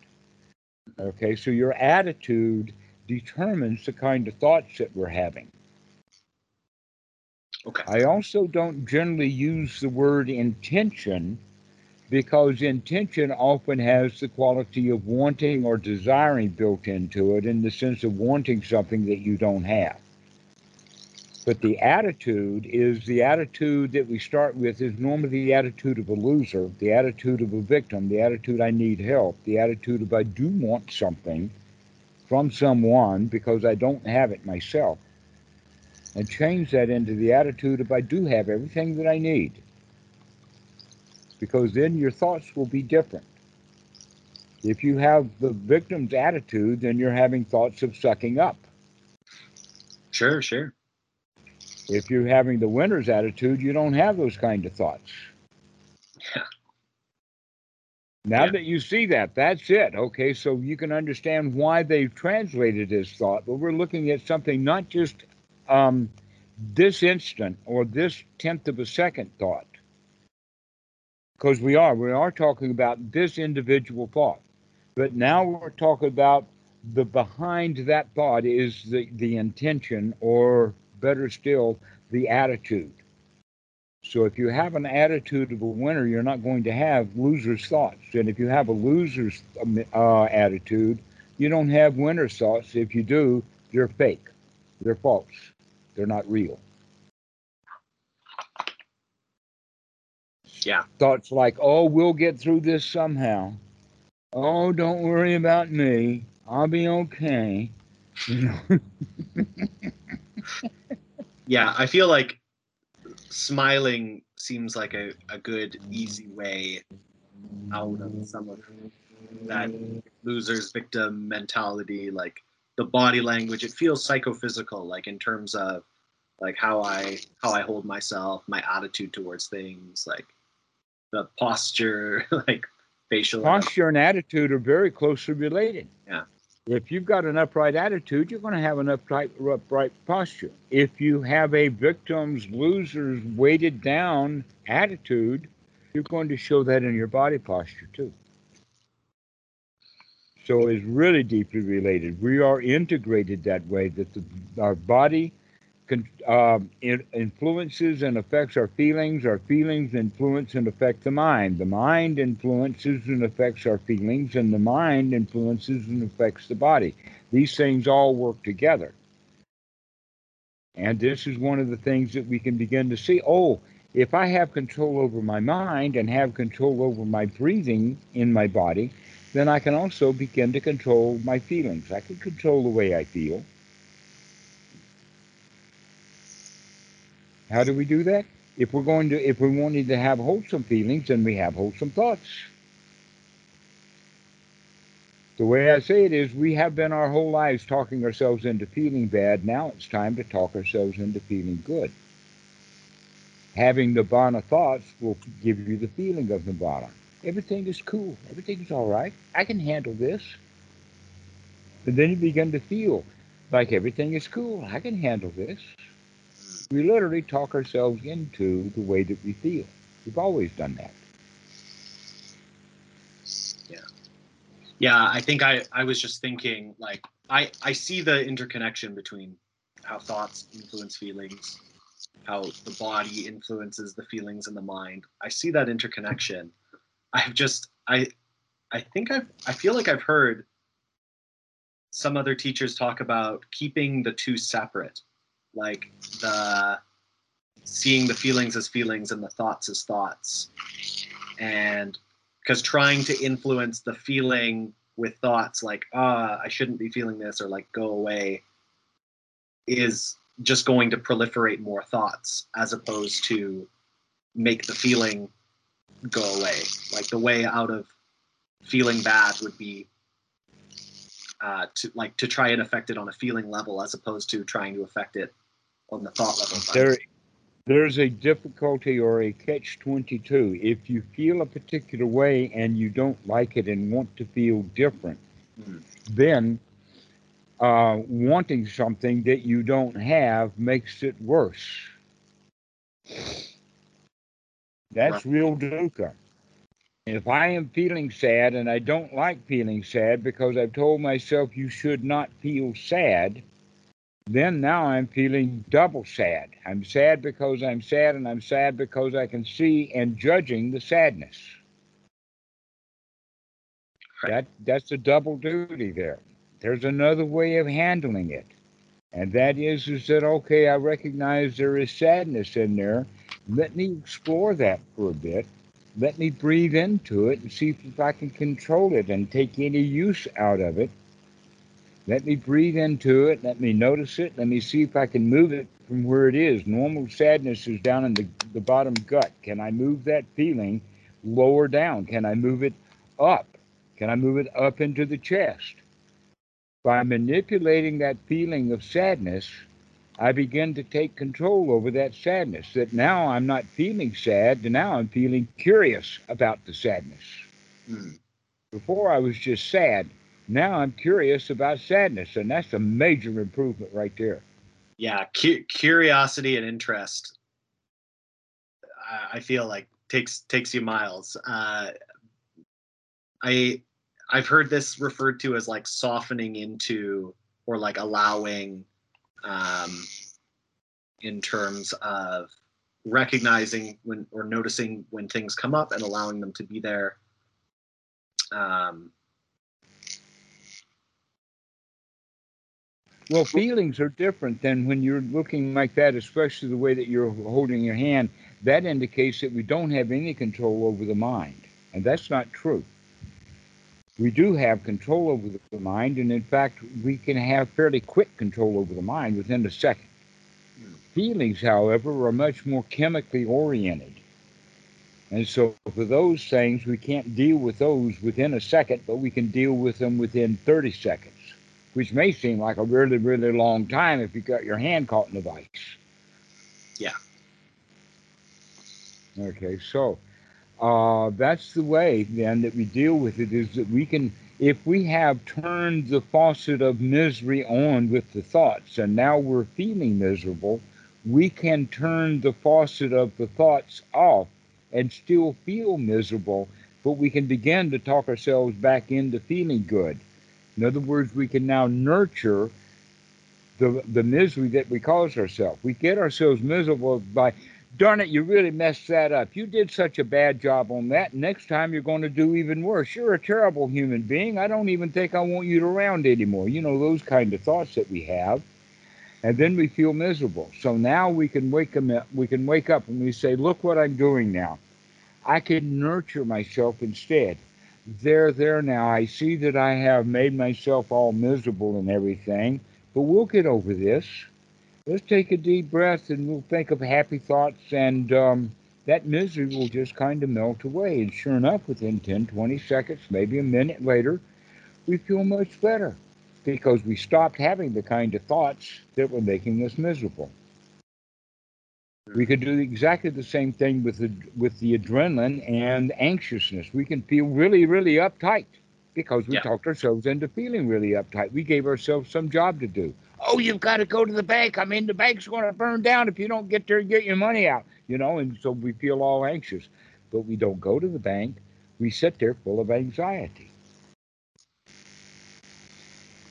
Okay, so your attitude determines the kind of thoughts that we're having. Okay. I also don't generally use the word intention, because intention often has the quality of wanting or desiring built into it, in the sense of wanting something that you don't have. But the attitude is the attitude that we start with is normally the attitude of a loser, the attitude of a victim, the attitude I need help, the attitude of I do want something from someone because I don't have it myself. And change that into the attitude of I do have everything that I need. Because then your thoughts will be different. If you have the victim's attitude, then you're having thoughts of sucking up. Sure, sure. If you're having the winner's attitude, you don't have those kind of thoughts. Yeah. Now that you see that, that's it. Okay, so you can understand why they've translated this thought, but we're looking at something not just this instant or this tenth of a second thought. Because we are talking about this individual thought. But now we're talking about the behind that thought is the intention, or better still, the attitude. So if you have an attitude of a winner, you're not going to have loser's thoughts. And if you have a loser's attitude, you don't have winner's thoughts. If you do, they're fake. They're false. They're not real. Yeah. Thoughts like, oh, we'll get through this somehow. Oh, don't worry about me. I'll be okay. You know? Yeah, I feel like smiling seems like a good, easy way out of some of that loser's victim mentality, like the body language. It feels psychophysical, like in terms of like how I hold myself, my attitude towards things, like the posture, like facial. Posture and attitude are very closely related. Yeah. If you've got an upright attitude, you're going to have an upright posture. If you have a victim's, loser's, weighted down attitude, you're going to show that in your body posture too. So it's really deeply related. We are integrated that way, that our body influences and affects our feelings influence and affect the mind influences and affects our feelings, and the mind influences and affects the body. These things all work together. And this is one of the things that we can begin to see. Oh, if I have control over my mind and have control over my breathing in my body, then I can also begin to control my feelings. I can control the way I feel. How do we do that? If we wanted to have wholesome feelings, then we have wholesome thoughts. The way I say it is, we have been our whole lives talking ourselves into feeling bad. Now it's time to talk ourselves into feeling good. Having Nibbana thoughts will give you the feeling of Nibbana. Everything is cool. Everything is all right. I can handle this. And then you begin to feel like everything is cool. I can handle this. We literally talk ourselves into the way that we feel. We've always done that. Yeah. Yeah, I think I was just thinking, like, I see the interconnection between how thoughts influence feelings, how the body influences the feelings in the mind. I see that interconnection. I feel like I've heard some other teachers talk about keeping the two separate, like the seeing the feelings as feelings and the thoughts as thoughts. And because trying to influence the feeling with thoughts like, I shouldn't be feeling this, or like, go away, is just going to proliferate more thoughts, as opposed to make the feeling go away. Like the way out of feeling bad would be to try and affect it on a feeling level, as opposed to trying to affect it on the thought level. There's a difficulty or a catch-22. If you feel a particular way and you don't like it and want to feel different, then wanting something that you don't have makes it worse. That's real dukkha. If I am feeling sad and I don't like feeling sad because I've told myself you should not feel sad, then now I'm feeling double sad. I'm sad because I'm sad, and I'm sad because I can see and judging the sadness. That's a double duty there. There's another way of handling it. And that is that, okay, I recognize there is sadness in there. Let me explore that for a bit. Let me breathe into it and see if I can control it and take any use out of it. Let me breathe into it, let me notice it, let me see if I can move it from where it is. Normal sadness is down in the bottom gut. Can I move that feeling lower down? Can I move it up? Can I move it up into the chest? By manipulating that feeling of sadness, I begin to take control over that sadness, that now I'm not feeling sad, now I'm feeling curious about the sadness. Before I was just sad. Now I'm curious about sadness, and that's a major improvement right there. Yeah, curiosity and interest, I feel like, takes you miles. I've heard this referred to as like softening into, or like allowing, in terms of recognizing when, or noticing when things come up and allowing them to be there. Well, feelings are different than when you're looking like that, especially the way that you're holding your hand. That indicates that we don't have any control over the mind, and that's not true. We do have control over the mind, and in fact, we can have fairly quick control over the mind within a second. Feelings, however, are much more chemically oriented. And so for those things, we can't deal with those within a second, but we can deal with them within 30 seconds. Which may seem like a really, really long time if you got your hand caught in the vise. Yeah. Okay, so that's the way then that we deal with it, is that we can, if we have turned the faucet of misery on with the thoughts, and now we're feeling miserable, we can turn the faucet of the thoughts off and still feel miserable, but we can begin to talk ourselves back into feeling good. In other words, we can now nurture the misery that we cause ourselves. We get ourselves miserable by, darn it, you really messed that up. You did such a bad job on that. Next time you're going to do even worse. You're a terrible human being. I don't even think I want you around anymore. You know, those kind of thoughts that we have. And then we feel miserable. So now we can wake up and we say, look what I'm doing now. I can nurture myself instead. There now, I see that I have made myself all miserable and everything, but we'll get over this. Let's take a deep breath and we'll think of happy thoughts, and that misery will just kind of melt away. And sure enough, within 10, 20 seconds, maybe a minute later, we feel much better because we stopped having the kind of thoughts that were making us miserable. We could do exactly the same thing with the adrenaline and anxiousness. We can feel really, really uptight because we talked ourselves into feeling really uptight. We gave ourselves some job to do. Oh, you've got to go to the bank. I mean, the bank's going to burn down if you don't get there and get your money out. You know, and so we feel all anxious. But we don't go to the bank. We sit there full of anxiety.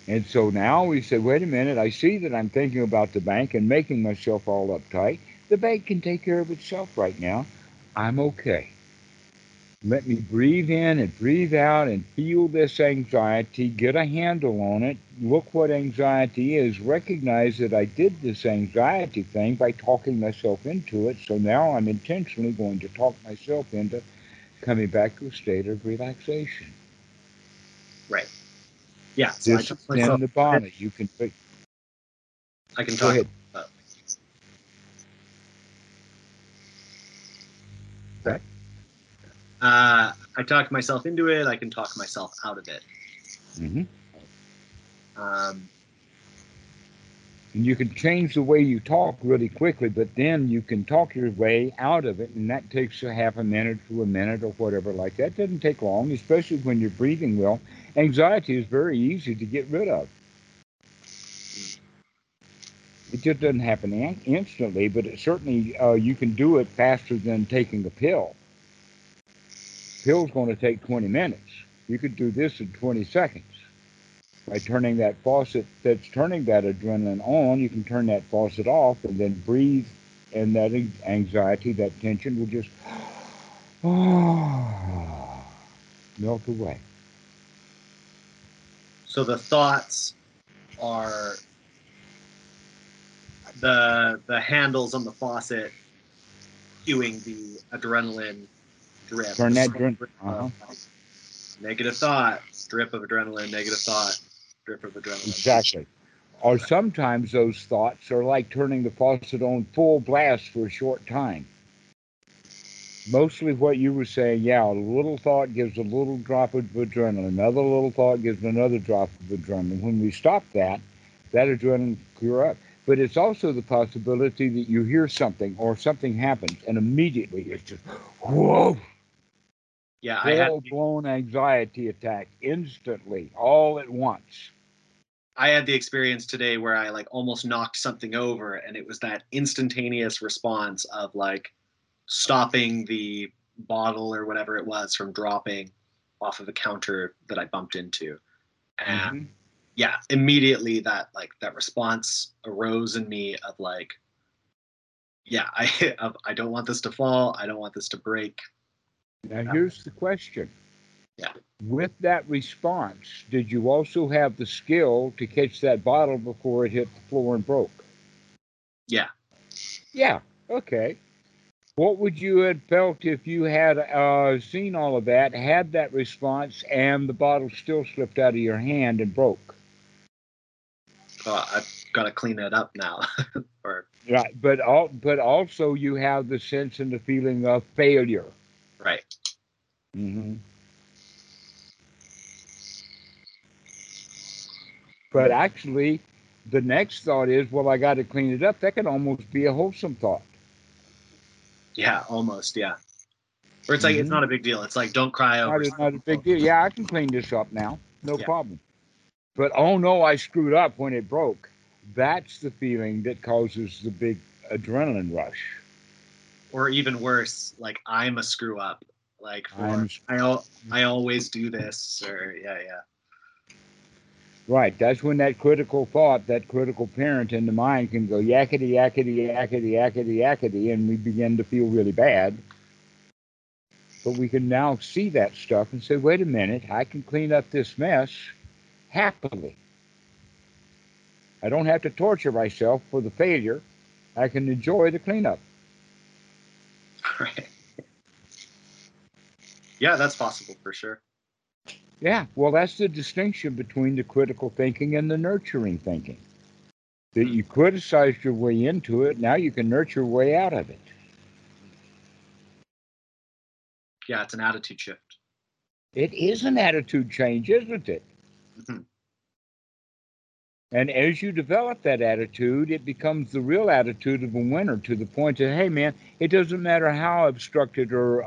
And so now we say, wait a minute, I see that I'm thinking about the bank and making myself all uptight. The bank can take care of itself right now. I'm okay. Let me breathe in and breathe out and feel this anxiety, get a handle on it, look what anxiety is, recognize that I did this anxiety thing by talking myself into it, so now I'm intentionally going to talk myself into coming back to a state of relaxation. Right. Yeah. So this is in the body. You can pick. I can talk. Go ahead. Right. I talked myself into it. I can talk myself out of it. Mm-hmm. And you can change the way you talk really quickly, but then you can talk your way out of it, and that takes a half a minute to a minute or whatever like that. It doesn't take long, especially when you're breathing well. Anxiety is very easy to get rid of. It just doesn't happen instantly, but it certainly you can do it faster than taking a pill. Pill's going to take 20 minutes. You could do this in 20 seconds. By turning that faucet that's turning that adrenaline on, you can turn that faucet off and then breathe, and that anxiety, that tension will just melt away. So the thoughts are the handles on the faucet cueing the adrenaline drip. Turn that drip. Negative thought, drip of adrenaline, negative thought, drip of adrenaline. Exactly. Or sometimes those thoughts are like turning the faucet on full blast for a short time. Mostly what you were saying, yeah, a little thought gives a little drop of adrenaline. Another little thought gives another drop of adrenaline. When we stop that, that adrenaline clear up. But it's also the possibility that you hear something or something happens, and immediately it's just, whoa! Yeah, I had full-blown anxiety attack instantly, all at once. I had the experience today where I like almost knocked something over, and it was that instantaneous response of like stopping the bottle or whatever it was from dropping off of a counter that I bumped into. And yeah, immediately that response arose in me of like, yeah, I don't want this to fall. I don't want this to break. Now, here's the question. Yeah. With that response, did you also have the skill to catch that bottle before it hit the floor and broke? Yeah. Yeah. Okay. What would you have felt if you had seen all of that, had that response, and the bottle still slipped out of your hand and broke? I've got to clean that up now. Right. But also you have the sense and the feeling of failure. Right. Mm-hmm. But actually, the next thought is, well, I got to clean it up. That can almost be a wholesome thought. Yeah, almost, yeah. Or it's like, it's not a big deal. It's like, don't cry over it. It's not a big deal. Yeah, I can clean this up now. No problem. But, oh, no, I screwed up when it broke. That's the feeling that causes the big adrenaline rush. Or even worse, like I'm a screw up. Like I always do this, or yeah. Right, that's when that critical thought, that critical parent in the mind can go yakety yakety yakety yakety yakety, and we begin to feel really bad. But we can now see that stuff and say, wait a minute, I can clean up this mess happily. I don't have to torture myself for the failure. I can enjoy the cleanup. Right. Yeah, that's possible for sure. Yeah, well, that's the distinction between the critical thinking and the nurturing thinking. That you criticized your way into it, now you can nurture your way out of it. Yeah, it's an attitude shift. It is an attitude change, isn't it? Mm-hmm. And as you develop that attitude, it becomes the real attitude of a winner, to the point that, hey, man, it doesn't matter how obstructed or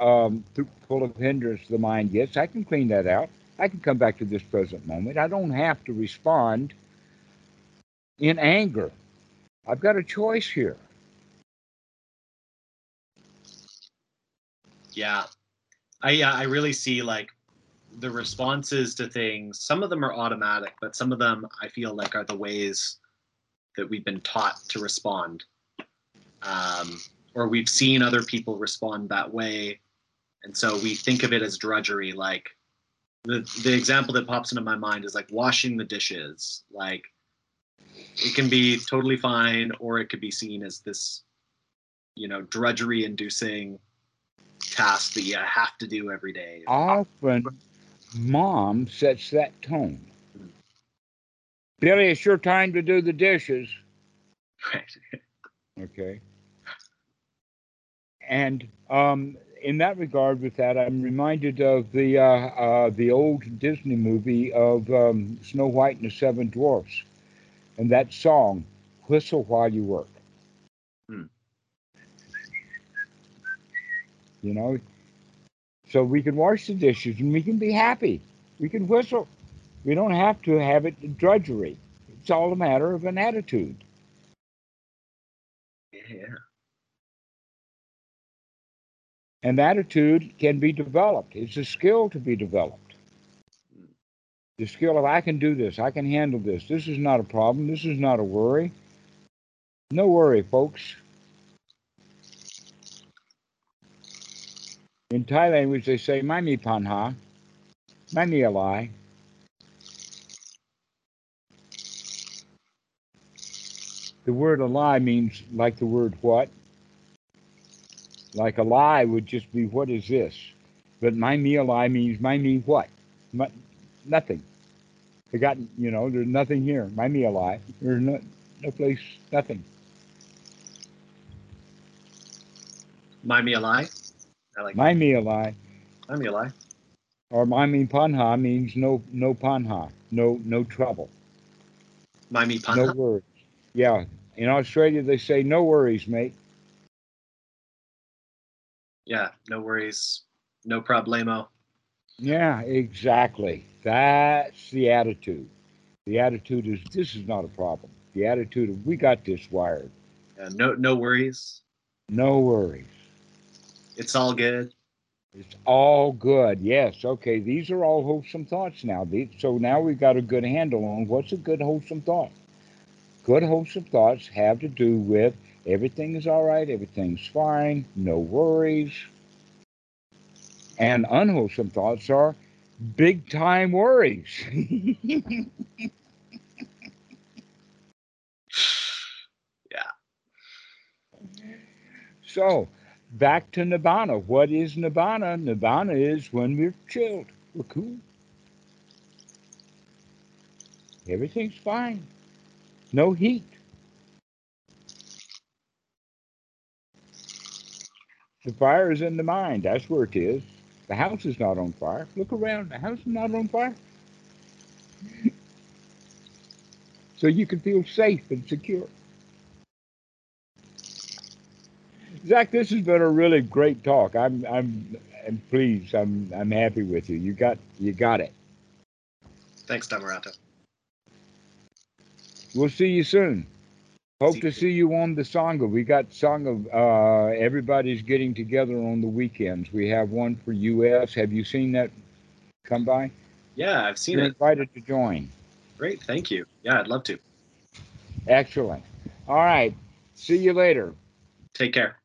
full of hindrance the mind gets. I can clean that out. I can come back to this present moment. I don't have to respond in anger. I've got a choice here. Yeah. I really see, like, the responses to things, some of them are automatic, but some of them I feel like are the ways that we've been taught to respond, or we've seen other people respond that way And so we think of it as drudgery. Like the example that pops into my mind is like washing the dishes. Like it can be totally fine, or it could be seen as this, you know, drudgery inducing task that you have to do every day. Often mom sets that tone. Billy, it's your time to do the dishes. Right. Okay. And in that regard, with that, I'm reminded of the old Disney movie of Snow White and the Seven Dwarfs, and that song, "Whistle While You Work." Hmm. You know, so we can wash the dishes and we can be happy. We can whistle. We don't have to have it drudgery. It's all a matter of an attitude. Yeah. An attitude can be developed. It's a skill to be developed. The skill of I can do this, I can handle this, this is not a problem, this is not a worry. No worry, folks. In Thai language they say, "Mai mi panha, mai mi alai." The word alai means like the word what? Like a lie would just be, what is this? But my me a lie means my me what? My, nothing. They got, you know, there's nothing here. My me a lie. There's no place, nothing. My me a lie? I like my me a lie. My me a lie. Or my me panha means no panha, no trouble. My me panha? No worries. Yeah. In Australia they say no worries, mate. Yeah, no worries, no problemo. Yeah, exactly. That's the attitude. The attitude is, this is not a problem. The attitude of, we got this wired. Yeah, no worries. No worries. It's all good. It's all good, yes. Okay, these are all wholesome thoughts now. So now we've got a good handle on what's a good wholesome thought. Good wholesome thoughts have to do with everything is all right, everything's fine, no worries. And unwholesome thoughts are big time worries. Yeah. So, back to Nibbana. What is Nibbana? Nibbana is when we're chilled, we're cool. Everything's fine, no heat. The fire is in the mind. That's where it is. The house is not on fire. Look around. The house is not on fire. So you can feel safe and secure. Zach, this has been a really great talk. I'm pleased. I'm happy with you. You got it. Thanks, Dhammarato. We'll see you soon. Hope to see you on the Sangha. We got Sangha. Everybody's getting together on the weekends. We have one for U.S. Have you seen that come by? Yeah, I've seen it. You're invited to join. Great. Thank you. Yeah, I'd love to. Excellent. All right. See you later. Take care.